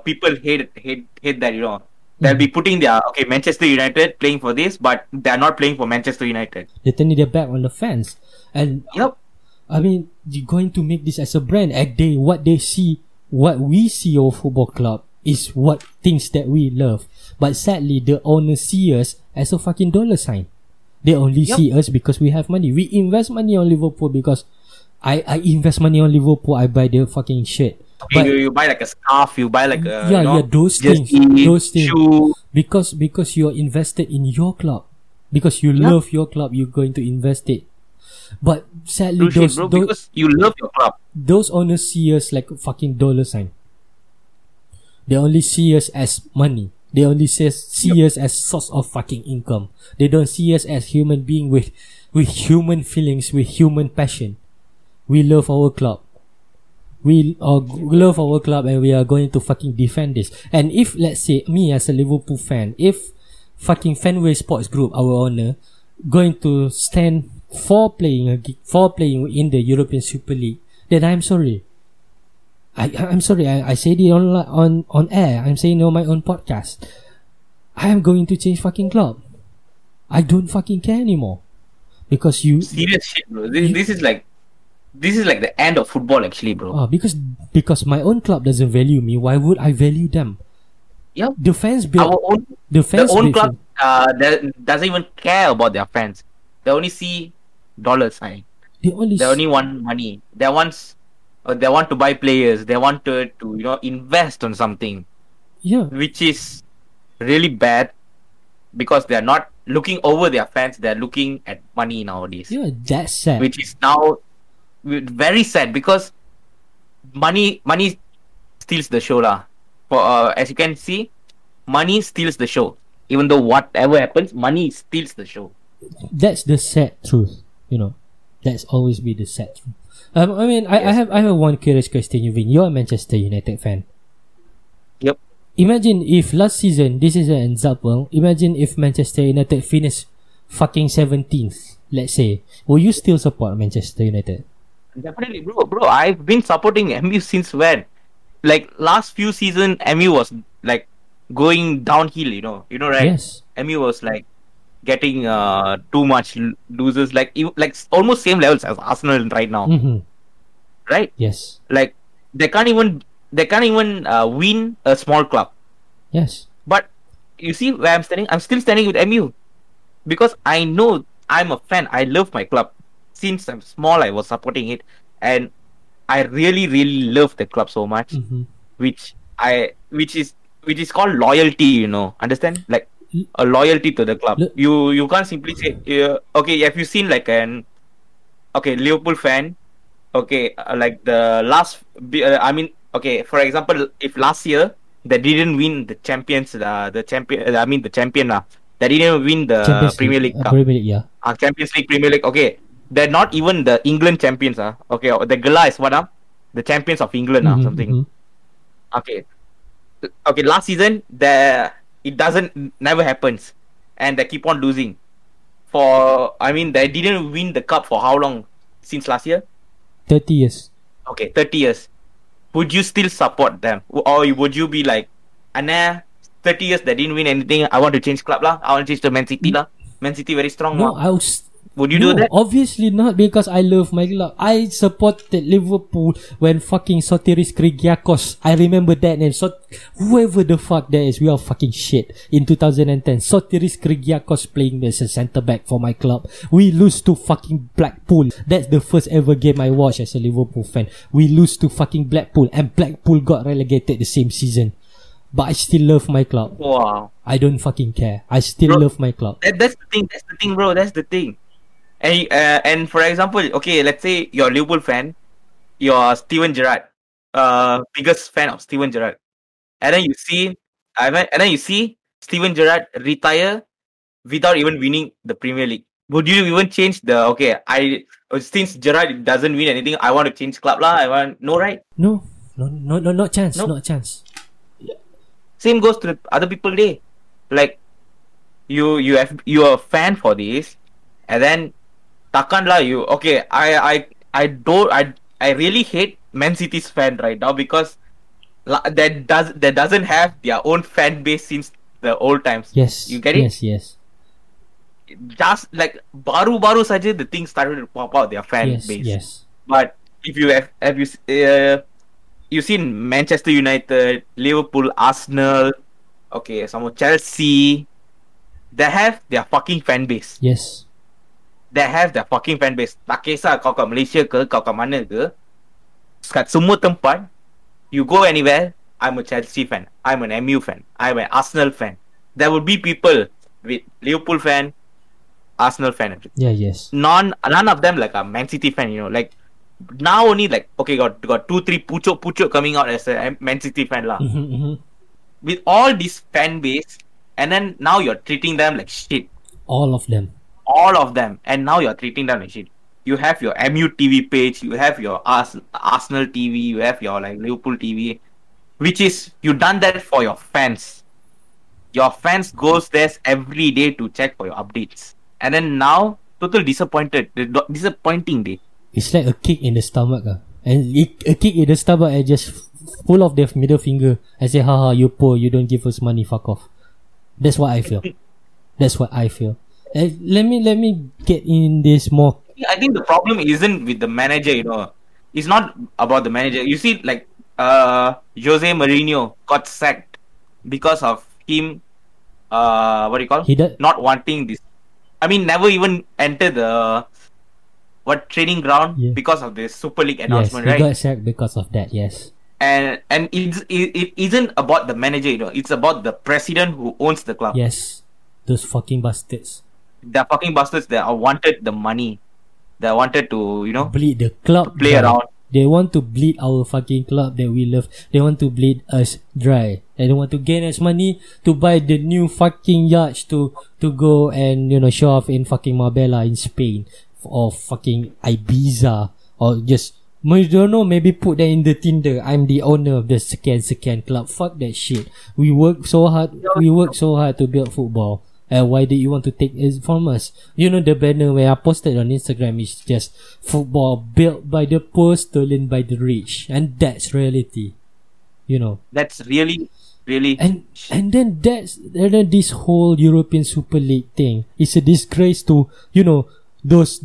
people hate that, you know. They'll be putting their, okay, Manchester United playing for this, but they're not playing for Manchester United. They're turning their back on the fans. And, yep. I mean, you're going to make this as a brand. And what we see of football club is what things that we love. But sadly, the owners see us as a fucking dollar sign. They only see us because we have money. We invest money on Liverpool because I invest money on Liverpool. I buy their fucking shit. But you buy like a scarf, you buy like a those things shoe. because you're invested in your club, because you love your club, you're going to invest it. But sadly, because you love your club, those owners see us like a fucking dollar sign. They only see us as money. They only see us as source of fucking income. They don't see us as human being with human feelings, with human passion. We love our club. We love our club and we are going to fucking defend this. And if, let's say, me as a Liverpool fan, if fucking Fanway Sports Group, our owner, going to stand for playing in the European Super League, then I'm sorry. I'm sorry, I said it on air. I'm saying on my own podcast. I am going to change fucking club. I don't fucking care anymore. Because you... Serious shit, bro. This is like the end of football, actually, bro. Because my own club doesn't value me. Why would I value them? Yeah. The fans... The own club doesn't even care about their fans. They only see dollar sign. They only want money. They want to buy players. They want to invest on something. Yeah. Which is really bad because they are not looking over their fans. They are looking at money nowadays. Yeah, that's sad. Which is now very sad because money steals the show, lah. As you can see, money steals the show. Even though whatever happens, money steals the show. That's the sad truth. That's always be the sad truth. I have one curious question, Yuvin. You're a Manchester United fan. Yep. Imagine if last season, this is an example, imagine if Manchester United finished fucking 17th, let's say. Will you still support Manchester United? Definitely, bro. I've been supporting MU since when? Like, last few seasons, MU was, like, going downhill, you know, right? Yes. MU was, like, getting too much losers, like almost same levels as Arsenal right now, mm-hmm. Right? Yes. Like they can't even win a small club. Yes. But you see where I'm standing? I'm still standing with MU because I know I'm a fan. I love my club since I'm small. I was supporting it, and I really, really love the club so much, mm-hmm. which is called loyalty. Understand? Like. A loyalty to the club. You can't simply say okay. Have you seen like an okay Liverpool fan? Okay, like the last. For example, if last year they didn't win the Champions, they didn't win the Premier League Cup. Premier League, yeah. Champions League, Premier League. Okay, they're not even the England champions. Okay, the Gala is what the champions of England, mm-hmm, something. Mm-hmm. Okay. Last season they. It never happens, and they keep on losing. They didn't win the cup for how long? Since last year, 30 years. Okay, 30 years. Would you still support them, or would you be like, "Anna, 30 years they didn't win anything. I want to change club lah. I want to change to Man City lah. Man City very strong." No, would you do that? Obviously not, because I love my club. I supported Liverpool when fucking Sotiris Krigiakos. I remember that name. So whoever the fuck that is, we are fucking shit. In 2010, Sotiris Krigiakos playing as a centre back for my club. We lose to fucking Blackpool. That's the first ever game I watched as a Liverpool fan. We lose to fucking Blackpool, and Blackpool got relegated the same season. But I still love my club. Wow. I don't fucking care. I still love my club. That's the thing. That's the thing, bro. That's the thing. And for example, okay, let's say you're a Liverpool fan, you're Steven Gerrard, biggest fan of Steven Gerrard, and then you see Steven Gerrard retire without even winning the Premier League. Would you even change since Gerrard doesn't win anything, I want to change club lah. No chance. Same goes to the other people there. Like you're a fan for this. And then, takkanlah you. Okay, I really hate Man City's fan right now because that doesn't have their own fan base since the old times. Yes, you get it. Yes. Just like baru saja the thing started to pop out their fan base. Yes. But if you have you seen Manchester United, Liverpool, Arsenal, okay, some more Chelsea, they have their fucking fan base. Yes. They have their fucking fan base. Tak kisah kau kat Malaysia ke, kau kat mana ke, kat semua tempat, you go anywhere, I'm a Chelsea fan, I'm an MU fan, I'm an Arsenal fan. There will be people with Liverpool fan, Arsenal fan. Yeah, yes. None of them like a Man City fan. Like now only like okay, got 2-3 pucuk coming out as a Man City fan lah. Mm-hmm, mm-hmm. With all this fan base, and then now you're treating them like shit. All of them. And now you're treating them like shit. you have your MU TV page, you have your Arsenal TV, you have your like Liverpool TV, which is you done that for your fans. Your fans goes there every day to check for your updates. And then now, total disappointed. Disappointing day. It's like a kick in the stomach. And a kick in the stomach, I just pull off their middle finger. I say, haha, you poor, you don't give us money, fuck off. That's what I feel. Let me get in this more. I think the problem isn't with the manager, you know. It's not about the manager. You see, like, Jose Mourinho got sacked because of him, not wanting this. I mean, never even entered the training ground because of the Super League announcement, right? Yes, he got sacked because of that, yes. And it isn't about the manager, you know. It's about the president who owns the club. Yes, those fucking bastards. The fucking bastards that wanted the money. They wanted to, you know, bleed the club, play around. They want to bleed our fucking club that we love. They want to bleed us dry. They don't want to gain us money to buy the new fucking yacht to go and, you know, show off in fucking Marbella in Spain or fucking Ibiza or just, I don't know, maybe put that in the Tinder. I'm the owner of the second club. Fuck that shit. We work so hard. We work so hard to build football. And why do you want to take it from us? You know the banner where I posted on Instagram is just football built by the poor, stolen by the rich, and that's reality. You know. That's really. And then this whole European Super League thing is a disgrace to, you know, those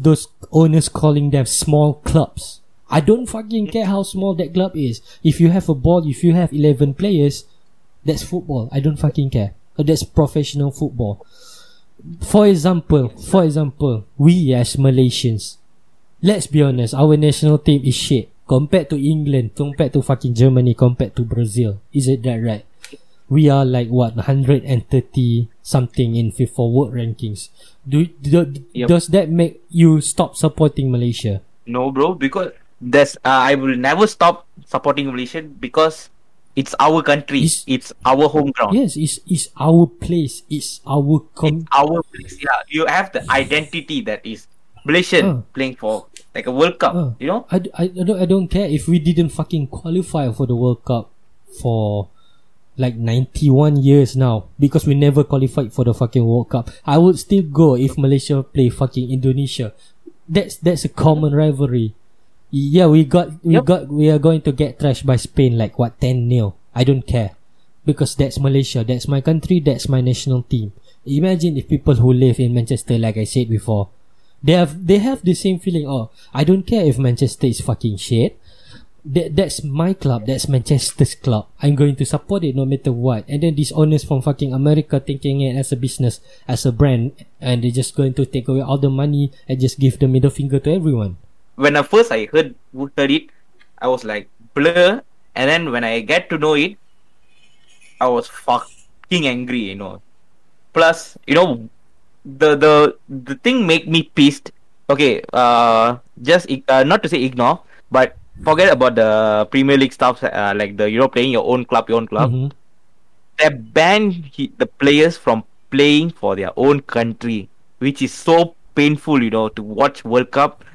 owners calling them small clubs. I don't fucking care how small that club is. If you have a ball, if you have 11 players, that's football. I don't fucking care. That's professional football. For example, we as Malaysians, let's be honest, our national team is shit compared to England, compared to fucking Germany, compared to Brazil. Is it that right? We are like what 130 something in FIFA World Rankings. Does that make you stop supporting Malaysia? No, bro, because that's I will never stop supporting Malaysia because it's our country. It's our home ground. Yes, it's our place. It's our country. It's our place. Yeah, you have the identity that is Malaysian playing for like a World Cup. You know, I don't care if we didn't fucking qualify for the World Cup for like 91 years now because we never qualified for the fucking World Cup. I would still go if Malaysia play fucking Indonesia. That's a common rivalry. Yeah, we are going to get trashed by Spain like what 10-0. I don't care because that's Malaysia, that's my country, that's my national team. Imagine if people who live in Manchester, like I said before, they have the same feeling. Oh, I don't care if Manchester is fucking shit. That's my club. That's Manchester's club. I'm going to support it no matter what. And then these owners from fucking America thinking it as a business, as a brand, and they're just going to take away all the money and just give the middle finger to everyone. When I first heard it, I was like blur, and then when I get to know it, I was fucking angry, you know. Plus, you know, the thing make me pissed. Okay, not to say ignore, but forget about the Premier League stuff. Like you're playing your own club. Mm-hmm. They banned the players from playing for their own country, which is so painful, you know, to watch World Cup.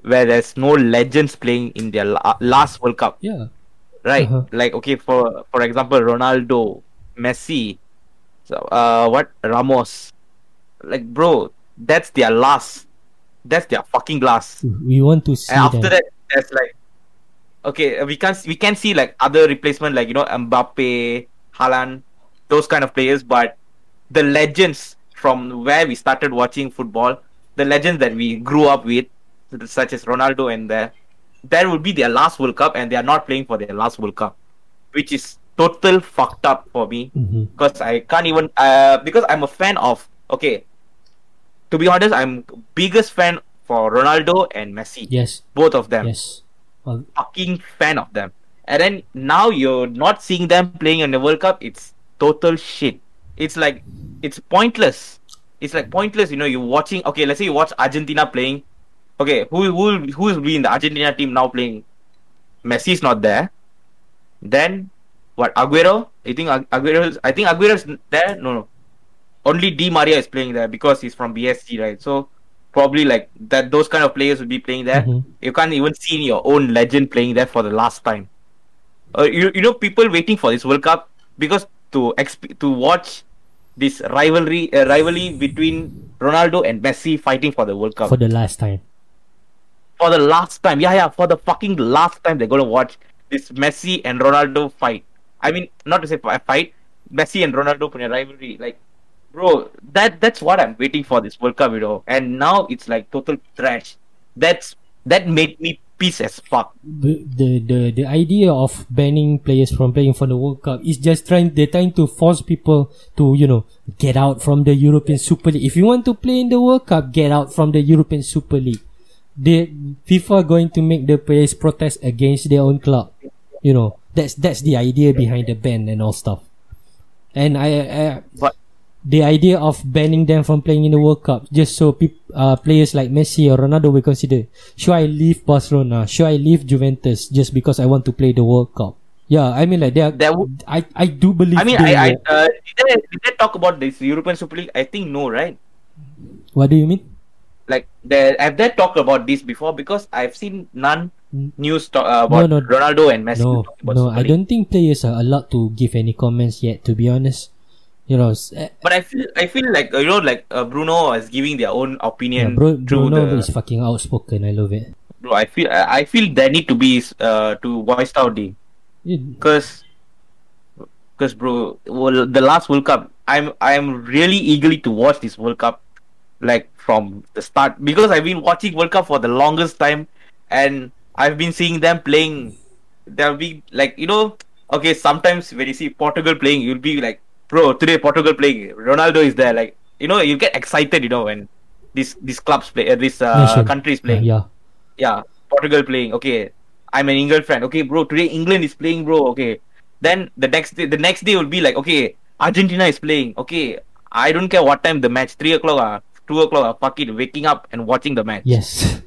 Where there's no legends playing in their last World Cup. Yeah. Right. Uh-huh. Like, okay, for example, Ronaldo, Messi, Ramos. Like, bro, that's their last. That's their fucking last. We want to see. And after that, there's like, okay, we can see like other replacement, like, you know, Mbappe, Haaland, those kind of players. But the legends from where we started watching football, the legends that we grew up with, such as Ronaldo, and that would be their last World Cup, and they are not playing for their last World Cup, which is total fucked up for me because I can't even because I'm a fan of to be honest, I'm biggest fan for Ronaldo and Messi. Yes, both of them. Yes, fucking fan of them. And then now you're not seeing them playing in the World Cup. It's total shit. It's like it's pointless. You know, you're watching. Okay, let's say you watch Argentina playing. Okay, who is in the Argentina team now playing? Messi's not there. Then what? Aguero? I think Aguero's there. No. Only Di Maria is playing there because he's from PSG, right? So probably like that, those kind of players would be playing there. Mm-hmm. You can't even see your own legend playing there for the last time. You know, people waiting for this World Cup because to watch this rivalry between Ronaldo and Messi fighting for the World Cup for the last time. For the last time, yeah, for the fucking last time, they're gonna watch this Messi and Ronaldo fight. I mean, not to say fight, Messi and Ronaldo for a rivalry, like, bro, that's what I'm waiting for this World Cup, you know. And now it's like total trash. That made me peace as fuck. The idea of banning players from playing for the World Cup is just they're trying to force people to, you know, get out from the European Super League. If you want to play in the World Cup, get out from the European Super League. FIFA going to make the players protest against their own club. You know, that's the idea behind the ban and all stuff. And the idea of banning them from playing in the World Cup just so players like Messi or Ronaldo will consider, should I leave Barcelona? Should I leave Juventus just because I want to play the World Cup? Yeah, I mean, like, I do believe. I mean, did they talk about this European Super League? I think no, right? What do you mean? Like, have they talked about this before? Because I've seen none news about Ronaldo and Messi. No, I don't think players are allowed to give any comments yet, to be honest. You know, but I feel like, you know, like Bruno is giving their own opinion. Yeah, Bruno is fucking outspoken. I love it. Bro, I feel there need to be to voice out the, because bro, well, the last World Cup, I'm really eagerly to watch this World Cup. Like from the start, because I've been watching World Cup for the longest time, and I've been seeing them playing. There'll be like, you know, okay, sometimes when you see Portugal playing, you'll be like, bro, today Portugal playing, Ronaldo is there. Like, you know, you get excited, you know, when these clubs play, these countries playing. Yeah, Portugal playing. Okay, I'm an England fan. Okay, bro, today England is playing, bro. Okay, then the next day will be like, okay, Argentina is playing. Okay, I don't care what time the match, 3 o'clock. 2 o'clock, fuck it, waking up and watching the match. Yes.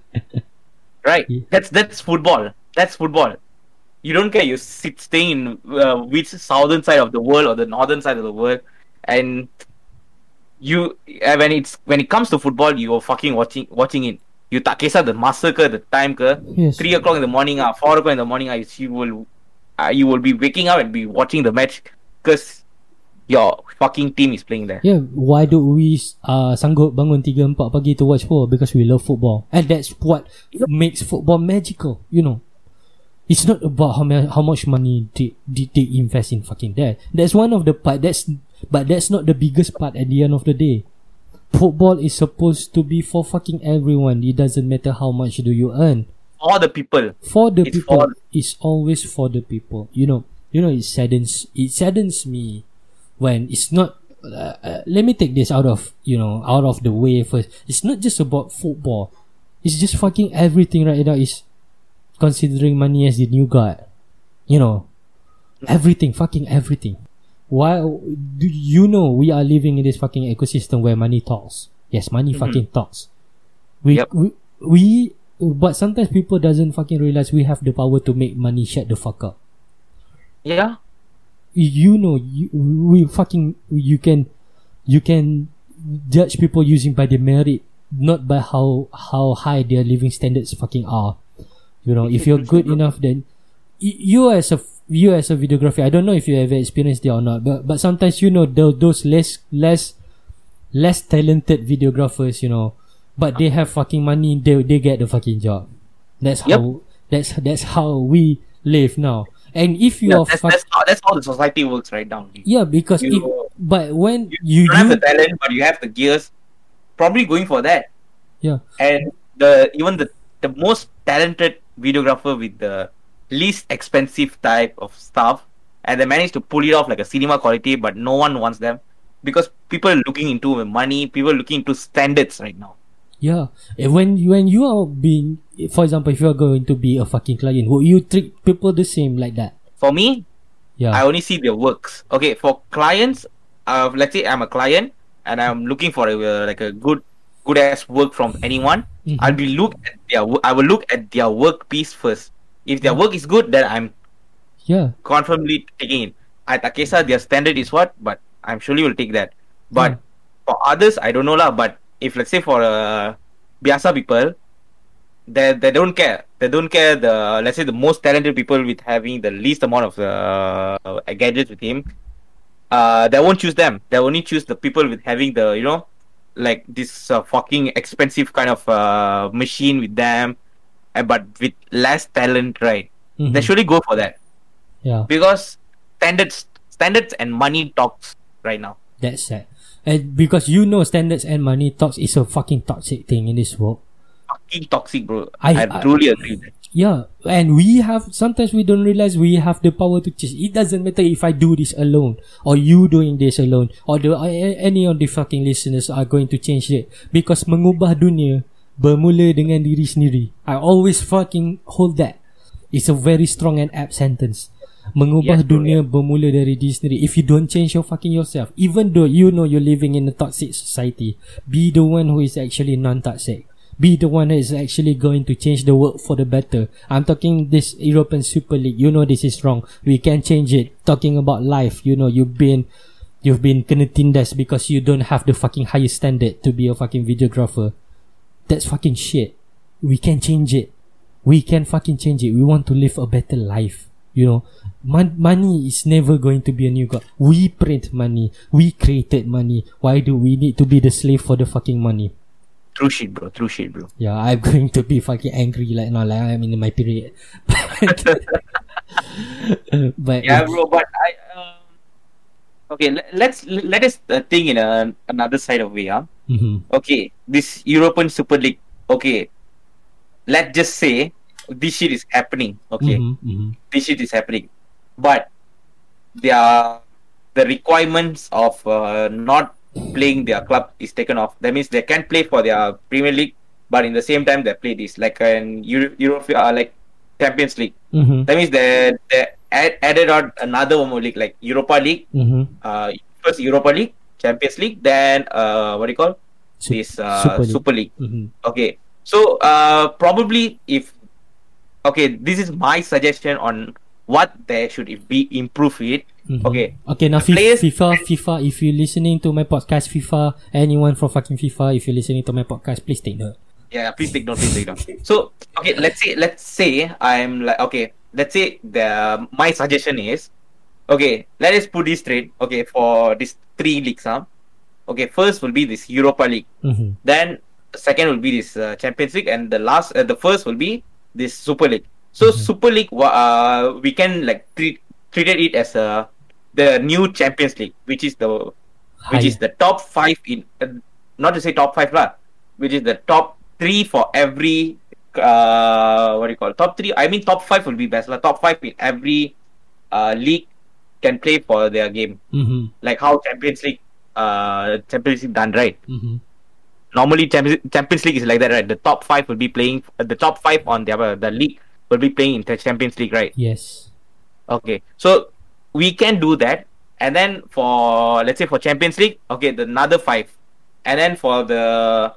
Right? Yeah. That's football. That's football. You don't care. You staying in which southern side of the world or the northern side of the world, and you when it comes to football, you are fucking watching it. You tak kisah the masa ke, the time ke, yes. 3 o'clock in the morning, 4 o'clock in the morning, you will be waking up and be watching the match because your fucking team is playing there. Yeah, why do we sanggup bangun 3-4 pagi to watch football? Because we love football. And that's what makes football magical, you know. It's not about how much money did they invest in fucking that. That's one of the part, but that's not the biggest part at the end of the day. Football is supposed to be for fucking everyone. It doesn't matter how much do you earn. For the people. It's always for the people. You know, it saddens me. When it's not, let me take this out of the way first. It's not just about football. It's just fucking everything right now is considering money as the new god. You know, everything, fucking everything. Why do you know we are living in this fucking ecosystem where money talks? Yes, money fucking talks. But sometimes people doesn't fucking realize we have the power to make money shut the fuck up. Yeah. You know, you can judge people using by the merit, not by how high their living standards fucking are. You know, if you're good enough, then you as a videographer, I don't know if you ever experienced it or not, but sometimes, you know, those less talented videographers, you know, but they have fucking money, they get the fucking job. That's how that's how we live now. And if you are that's how the society works right now. Yeah, because when you don't have the talent, but you have the gears, probably going for that. Yeah. And even the most talented videographer with the least expensive type of stuff, and they manage to pull it off like a cinema quality, but no one wants them because people are looking into money, people are looking into standards right now. Yeah, when you are being, for example, if you are going to be a fucking client, would you treat people the same like that? For me, I only see their works. Okay, for clients, let's say I'm a client and I'm looking for a good ass work from anyone. Mm-hmm. I will look at their work piece first. If their work is good, then I'm confirmly taking it. At Akesa, their standard is what, but I'm surely will take that. But for others, I don't know lah. But if let's say for biasa people, they don't care. They don't care the, let's say, the most talented people with having the least amount of gadgets with him. They won't choose them. They only choose the people with having the, you know, like this fucking expensive kind of machine with them, but with less talent, right? Mm-hmm. They surely go for that. Yeah. Because standards and money talks right now. That's it. And because you know standards and money talks is a fucking toxic thing in this world. Fucking toxic, bro. I truly agree with that. Yeah. And we have, sometimes we don't realize we have the power to change. It doesn't matter if I do this alone or you doing this alone or any of the fucking listeners are going to change it. Because mengubah dunia bermula dengan diri sendiri. I always fucking hold that. It's a very strong and apt sentence. Mengubah dunia bermula dari diri sendiri. If you don't change your fucking yourself, even though you know you're living in a toxic society, be the one who is actually non-toxic. Be the one that is actually going to change the world for the better. I'm talking this European Super League. You know this is wrong. We can change it. Talking about life, you know, you've been kena tindas because you don't have the fucking highest standard to be a fucking videographer. That's fucking shit. We can change it. We can fucking change it. We want to live a better life. You know, money is never going to be a new god. We print money. We created money. Why do we need to be the slave for the fucking money? True shit, bro. Yeah, I'm going to be fucking angry like now. Like I'm in my period. But yeah, bro. But I okay. Let us think in another side of way. Huh? Mm-hmm. Okay, this European Super League. Okay, let's just say this shit is happening. Okay, this shit is happening. But the requirements of not playing their club is taken off. That means they can play for their Premier League, but in the same time they play this like an Europa like Champions League. Mm-hmm. That means they added on another one more league like Europa League. Mm-hmm. First Europa League, Champions League, then Super League. Mm-hmm. Okay, so probably if this is my suggestion on what they should be improve it. Mm-hmm. Okay. Now FIFA. If you're listening to my podcast, FIFA. Anyone from fucking FIFA, if you're listening to my podcast, please take note. Yeah, please take note. So, okay, let's say I'm like, okay, let's say my suggestion is, okay, let us put this straight. Okay, for these three leagues, huh? Okay, first will be this Europa League. Mm-hmm. Then second will be this Champions League, and the last, the first will be this Super League. So mm-hmm. Super League, we can like treated it as a the new Champions League, which is the top 5 in not to say top 5 lah, which is the top 3 for every top 3, I mean top 5 will be best lah. Top 5 in every league can play for their game. Mm-hmm. Like how Champions League done, right? Mm-hmm. Normally Champions League is like that, right? The top 5 will be playing the top 5 on the league will be playing in the Champions League, right? Yes. Okay, so we can do that, and then for let's say for Champions League, okay, another 5, and then for the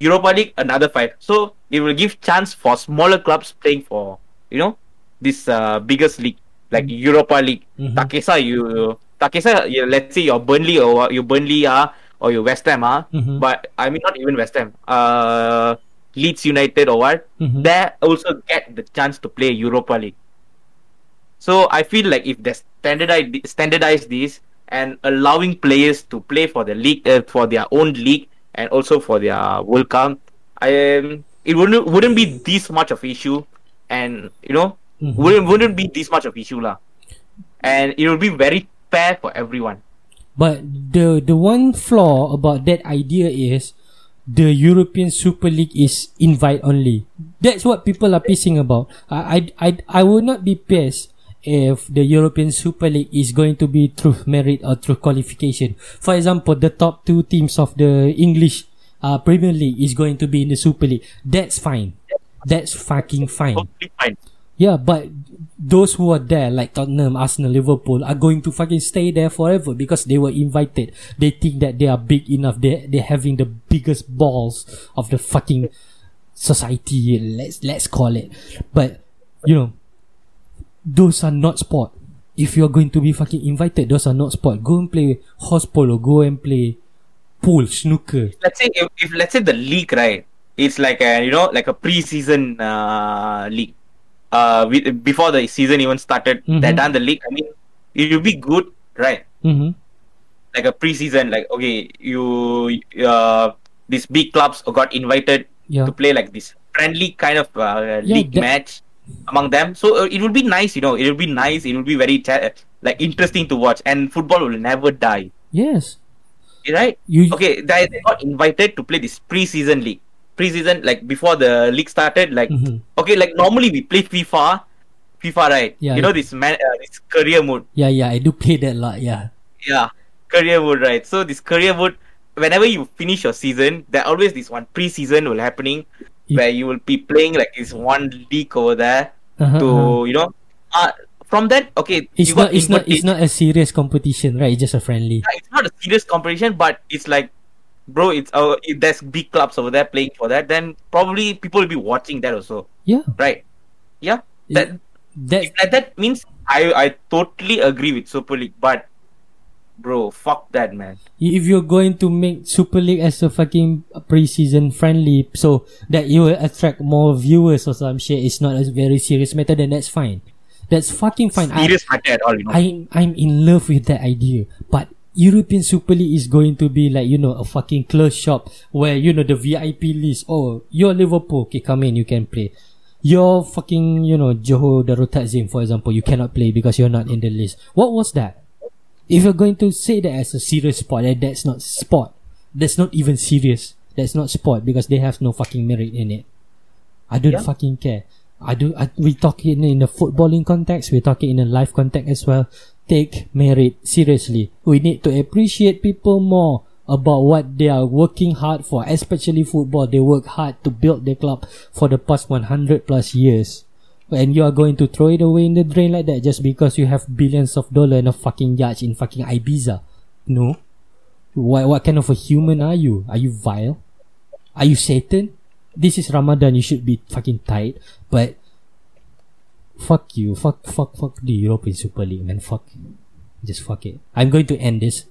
Europa League another 5. So it will give chance for smaller clubs playing for this biggest league like Europa League. Mm-hmm. Takesa, let's say your Burnley or your West Ham, mm-hmm. but I mean not even West Ham, Leeds United or what, mm-hmm. they also get the chance to play Europa League. So I feel like if they standardize this and allowing players to play for the league, for their own league and also for their World Cup, it wouldn't be this much of issue, and mm-hmm. wouldn't be this much of issue lah. And it would be very fair for everyone. But the one flaw about that idea is the European Super League is invite only. That's what people are pissing about. I would not be pissed if the European Super League is going to be through merit or through qualification. For example, the top 2 teams of the English Premier League is going to be in the Super League. That's fine. That's fucking fine. Totally fine. Yeah, but those who are there, like Tottenham, Arsenal, Liverpool, are going to fucking stay there forever because they were invited. They think that they are big enough. They're having the biggest balls of the fucking society. Let's call it. But those are not sport. If you're going to be fucking invited, those are not sport. Go and play horse polo. Go and play pool, snooker. Let's say the league, right? It's like a, you know, like a pre-season league. Before the season even started, they done the league. I mean, it will be good, right? Like a pre-season, like okay, you these big clubs got invited to play like this friendly kind of league match among them. So it would be nice, you know. It would be nice. It would be very like interesting to watch. And football will never die. Yes. Right. Okay, they got invited to play this pre-season league. Pre-season, like before the league started, like okay, like normally we play FIFA, right? Yeah, you know this man, this career mode. Yeah, I do play that a lot. Yeah, career mode, right? So this career mode, whenever you finish your season, there always this one pre-season will happening, where you will be playing like this one league over there you know. From that, okay, it's not a serious competition, right? It's just a friendly. Yeah, it's not a serious competition, but it's like, bro, it's if there's big clubs over there playing for that, then probably people will be watching that also. Yeah. Right. Yeah. That means I totally agree with Super League, but bro, fuck that, man. If you're going to make Super League as a fucking pre-season friendly, so that you will attract more viewers or some shit, it's not a very serious matter. Then that's fine. That's fucking fine. Serious matter at all, you know? I'm in love with that idea, but European Super League is going to be like, you know, a fucking closed shop where, you know, the VIP list, oh, you're Liverpool, okay, come in, you can play. You're fucking, you know, Johor Darul Takzim, for example, you cannot play because you're not in the list. What was that? If you're going to say that as a serious sport, that's not sport. That's not even serious. That's not sport because they have no fucking merit in it. I don't fucking care. We talk in a footballing context, we talk in a life context as well. Take merit seriously. We need to appreciate people more about what they are working hard for, especially football. They work hard to build their club for the past 100 plus years. And you are going to throw it away in the drain like that just because you have billions of dollars in a fucking yacht in fucking Ibiza. No. What kind of a human are you? Are you vile? Are you Satan? This is Ramadan, you should be fucking tight, but fuck you. Fuck the European Super League, man. Fuck you. Just fuck it. I'm going to end this.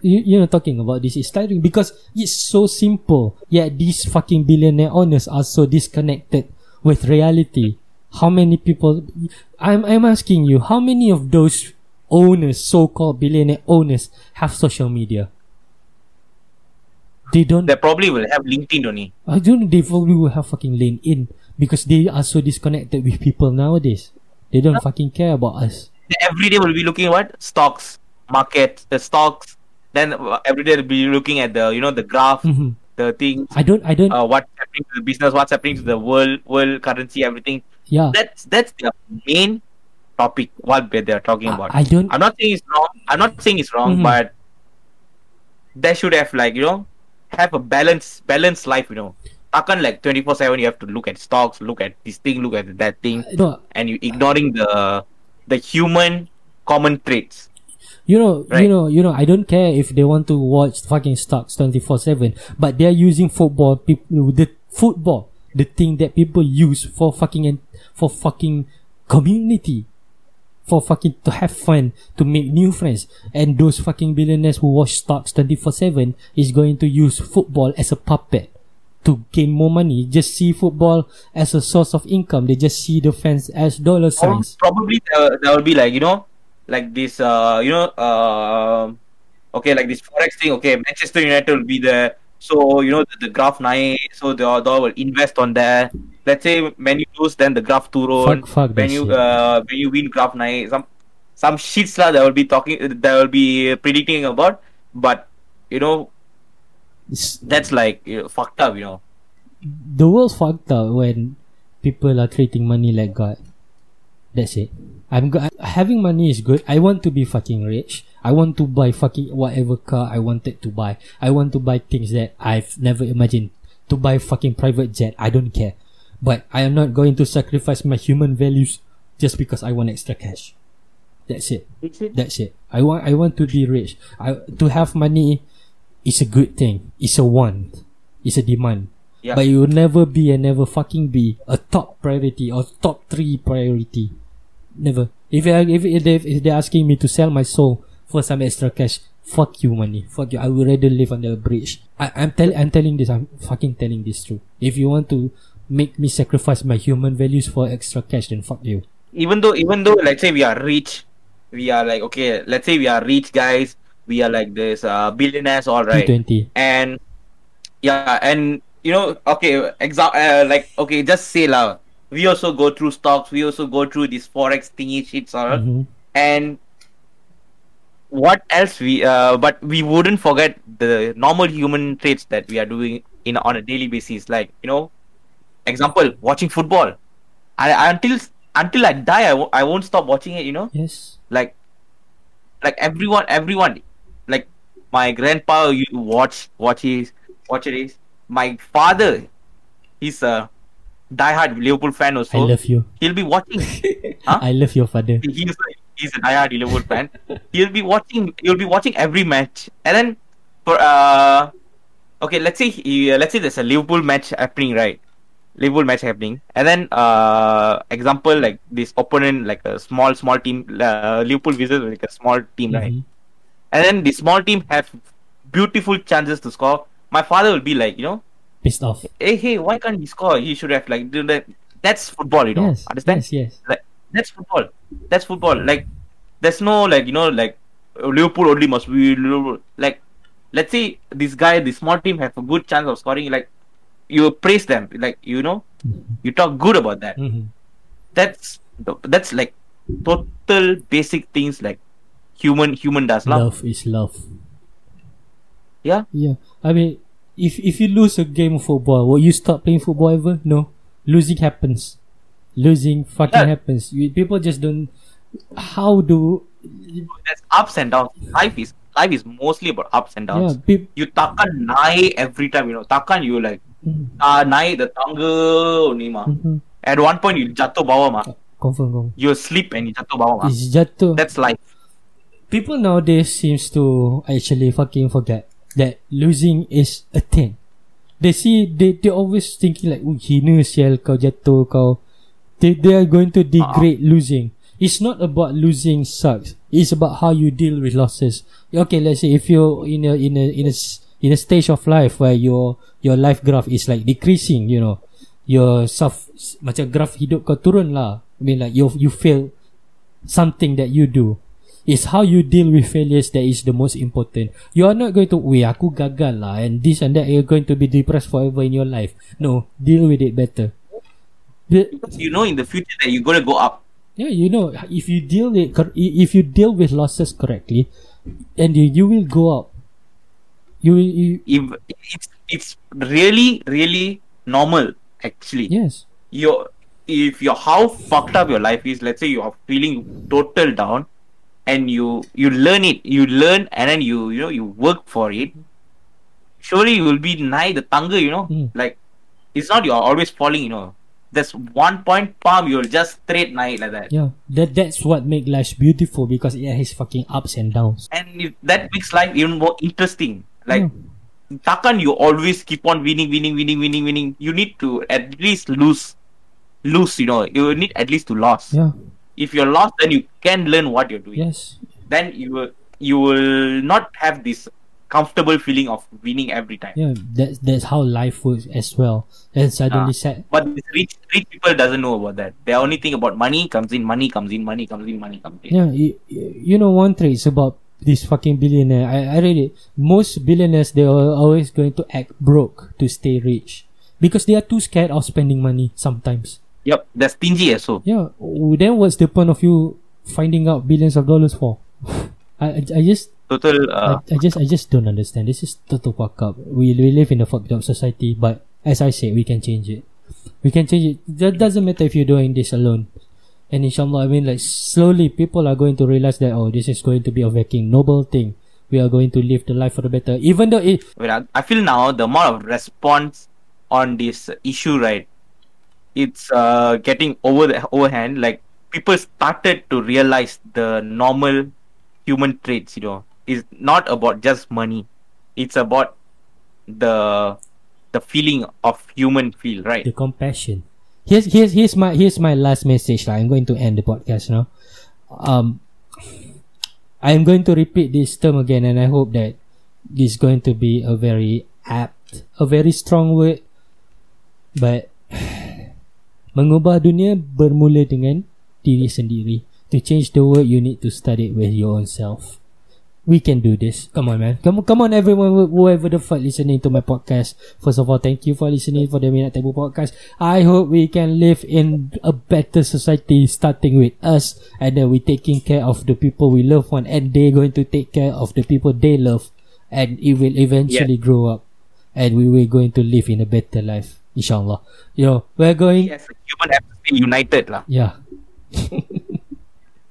You know, talking about this is tiring because it's so simple. Yet these fucking billionaire owners are so disconnected with reality. How many people... I'm asking you, how many of those owners, so-called billionaire owners, have social media? They probably will have LinkedIn, don't they? They probably will have fucking LinkedIn because they are so disconnected with people nowadays. They don't fucking care about us. Every day we'll be looking at what? Stocks, market, the stocks. Then every day we'll be looking at the, you know, the graph, the things. I don't. What's happening to the business? What's happening to the world currency? Everything. Yeah. That's their main topic. What they're talking about. I'm not saying it's wrong. But they should have, like, you know, have a balanced life, you know. I can't, like, 24/7 you have to look at stocks, look at this thing, look at that thing, and you ignoring the human common traits. You know, I don't care if they want to watch fucking stocks 24/7, but they're using football, the thing that people use for fucking community, for fucking to have fun, to make new friends. And those fucking billionaires who watch stocks 24/7 is going to use football as a puppet to gain more money. Just see football as a source of income. They just see the fans as dollar signs. Probably there will be, like, you know, like this okay, like this forex thing. Okay, Manchester United will be there, so you know the graph 9, so they will invest on there. Let's say when you lose, then the graph 2 roll. When you win, graph 9. Some shits lah they will be predicting about. But you know, that's like, you know, fucked up. You know, the world's fucked up when people are treating money like God. That's it. Having money is good. I want to be fucking rich. I want to buy fucking whatever car I wanted to buy. I want to buy things that I've never imagined. To buy fucking private jet, I don't care. But I am not going to sacrifice my human values just because I want extra cash. That's it. That's it. I want to be rich. To have money is a good thing. It's a want. It's a demand. Yeah. But it will never be and never fucking be a top priority or top 3 priority. Never. If they're asking me to sell my soul for some extra cash, Fuck you, money. Fuck you. I would rather live under a bridge. I'm telling this. I'm fucking telling this truth. If you want to make me sacrifice my human values for extra cash, then fuck you. Even though, let's say we are rich, we are like, okay, let's say we are rich guys, we are like this billionaires, all right. T20. And yeah, and you know, okay, okay, just say lah. We also go through stocks. We also go through this forex thingy shits, all right. Mm-hmm. And what else we but we wouldn't forget the normal human traits that we are doing in on a daily basis, like, you know, example, watching football. Until I die, I won't stop watching it, you know. Yes. Like everyone, like my grandpa, you watch it. My father, he's a diehard Liverpool fan also. I love you. He'll be watching. Huh? I love your father. He's a diehard Liverpool fan. He'll be watching every match. And then for okay, let's say there's a Liverpool match happening, right? And then example, like this opponent, like a small team, Liverpool visits like a small team, mm-hmm. right? And then the small team have beautiful chances to score. My father will be like, you know, pissed off. Hey, why can't he score? He should have like do that. That's football, you know. Yes, understand? Yes. Like, That's football. Like, there's no like, you know, like Liverpool only must be Liverpool. Like, let's say this small team have a good chance of scoring. Like, you praise them. Like, you know, you talk good about that. Mm-hmm. That's like total basic things like human does. Love is love. Yeah. Yeah. I mean, if you lose a game of football, will you stop playing football ever? No. Losing happens. Happens. People just don't. That's ups and downs. Life is mostly about ups and downs. Yeah, you takkan naik every time, you know. Takkan you like naik the tangga ni mah. Mm-hmm. At one point you jatuh bawah mah. Confirm. You sleep and you jatuh bawah mah. That's life. People nowadays seems to actually fucking forget that losing is a thing. They see they always thinking like, hina sial kau jatuh kau. They are going to degrade losing. It's not about losing sucks. It's about how you deal with losses. Okay, let's say if you're in a stage of life where your life graph is like decreasing, you know, your macam graph hidup kau turun lah. I mean, like you fail something that you do. It's how you deal with failures that is the most important. You are not going to, aku gagal lah, and this and that. You're going to be depressed forever in your life. No, deal with it better. Because you know in the future that you're gonna go up. Yeah, you know, if you deal with losses correctly, and you will go up. It's really really normal actually. Yes. If you're how fucked up your life is, let's say you are feeling total down, and you learn and then you work for it. Surely you will be nigh the tangga, you know. Like, it's not you are always falling, you know. There's one point, palm, you'll just straight night like that. Yeah, that's what makes life beautiful, because it has fucking ups and downs. And that makes life even more interesting. Like, takan you always keep on winning. You need to at least lose, you know. You need at least to lose. Yeah. If you're lost, then you can learn what you're doing. Yes. Then you will not have this comfortable feeling of winning every time. Yeah, that's how life works as well. And suddenly sad. But rich people doesn't know about that. They only think about money comes in. Yeah, you know, one thing is about this fucking billionaire. I read it. Most billionaires, they are always going to act broke to stay rich, because they are too scared of spending money sometimes. Yep, they're stingy as well. Yeah, then what's the point of you finding out billions of dollars for? I just don't understand. This is total fuck up. We live in a fucked up society, but as I say, we can change it. That doesn't matter if you're doing this alone. And inshallah, I mean, like, slowly people are going to realize that, this is going to be a fucking noble thing. We are going to live the life for the better, even though it. I feel now the amount of response on this issue, right? It's getting overhand. Like, people started to realize the normal human traits, you know. It's not about just money. It's about the feeling of human feel, right? The compassion. Here's my last message. I'm going to end the podcast now. I'm going to repeat this term again, and I hope that this is going to be a very apt, a very strong word. But mengubah dunia bermula dengan diri sendiri. To change the world, you need to start it with your own self. We can do this. Come on, man. Come on, everyone, whoever the fuck listening to my podcast. First of all, thank you for listening for the Midnight Table Podcast. I hope we can live in a better society, starting with us, and then we taking care of the people we love on, and they're going to take care of the people they love, and it will eventually grow up, and we will going to live in a better life. Inshallah. You know, we're going. Yes, human have to be united lah. Yeah.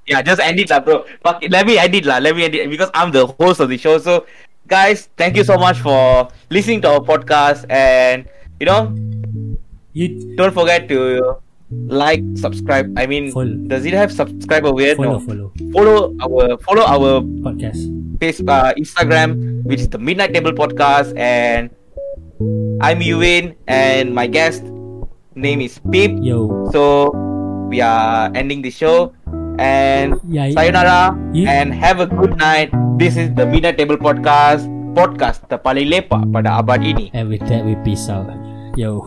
Yeah, just end it lah, bro. Fuck it. Let me end it because I'm the host of the show. So, guys, thank you so much for listening to our podcast, and you know, you don't forget to like, subscribe. I mean, follow. Does it have subscribe over here? No. Follow our podcast, Facebook, Instagram, which is the Midnight Table Podcast, and I'm Yuvin, and my guest name is Peep. Yo. So we are ending the show. And sayonara, and have a good night. This is the Midnight Table Podcast, the paling lepak pada abad ini. And with that, we peace out. Yo.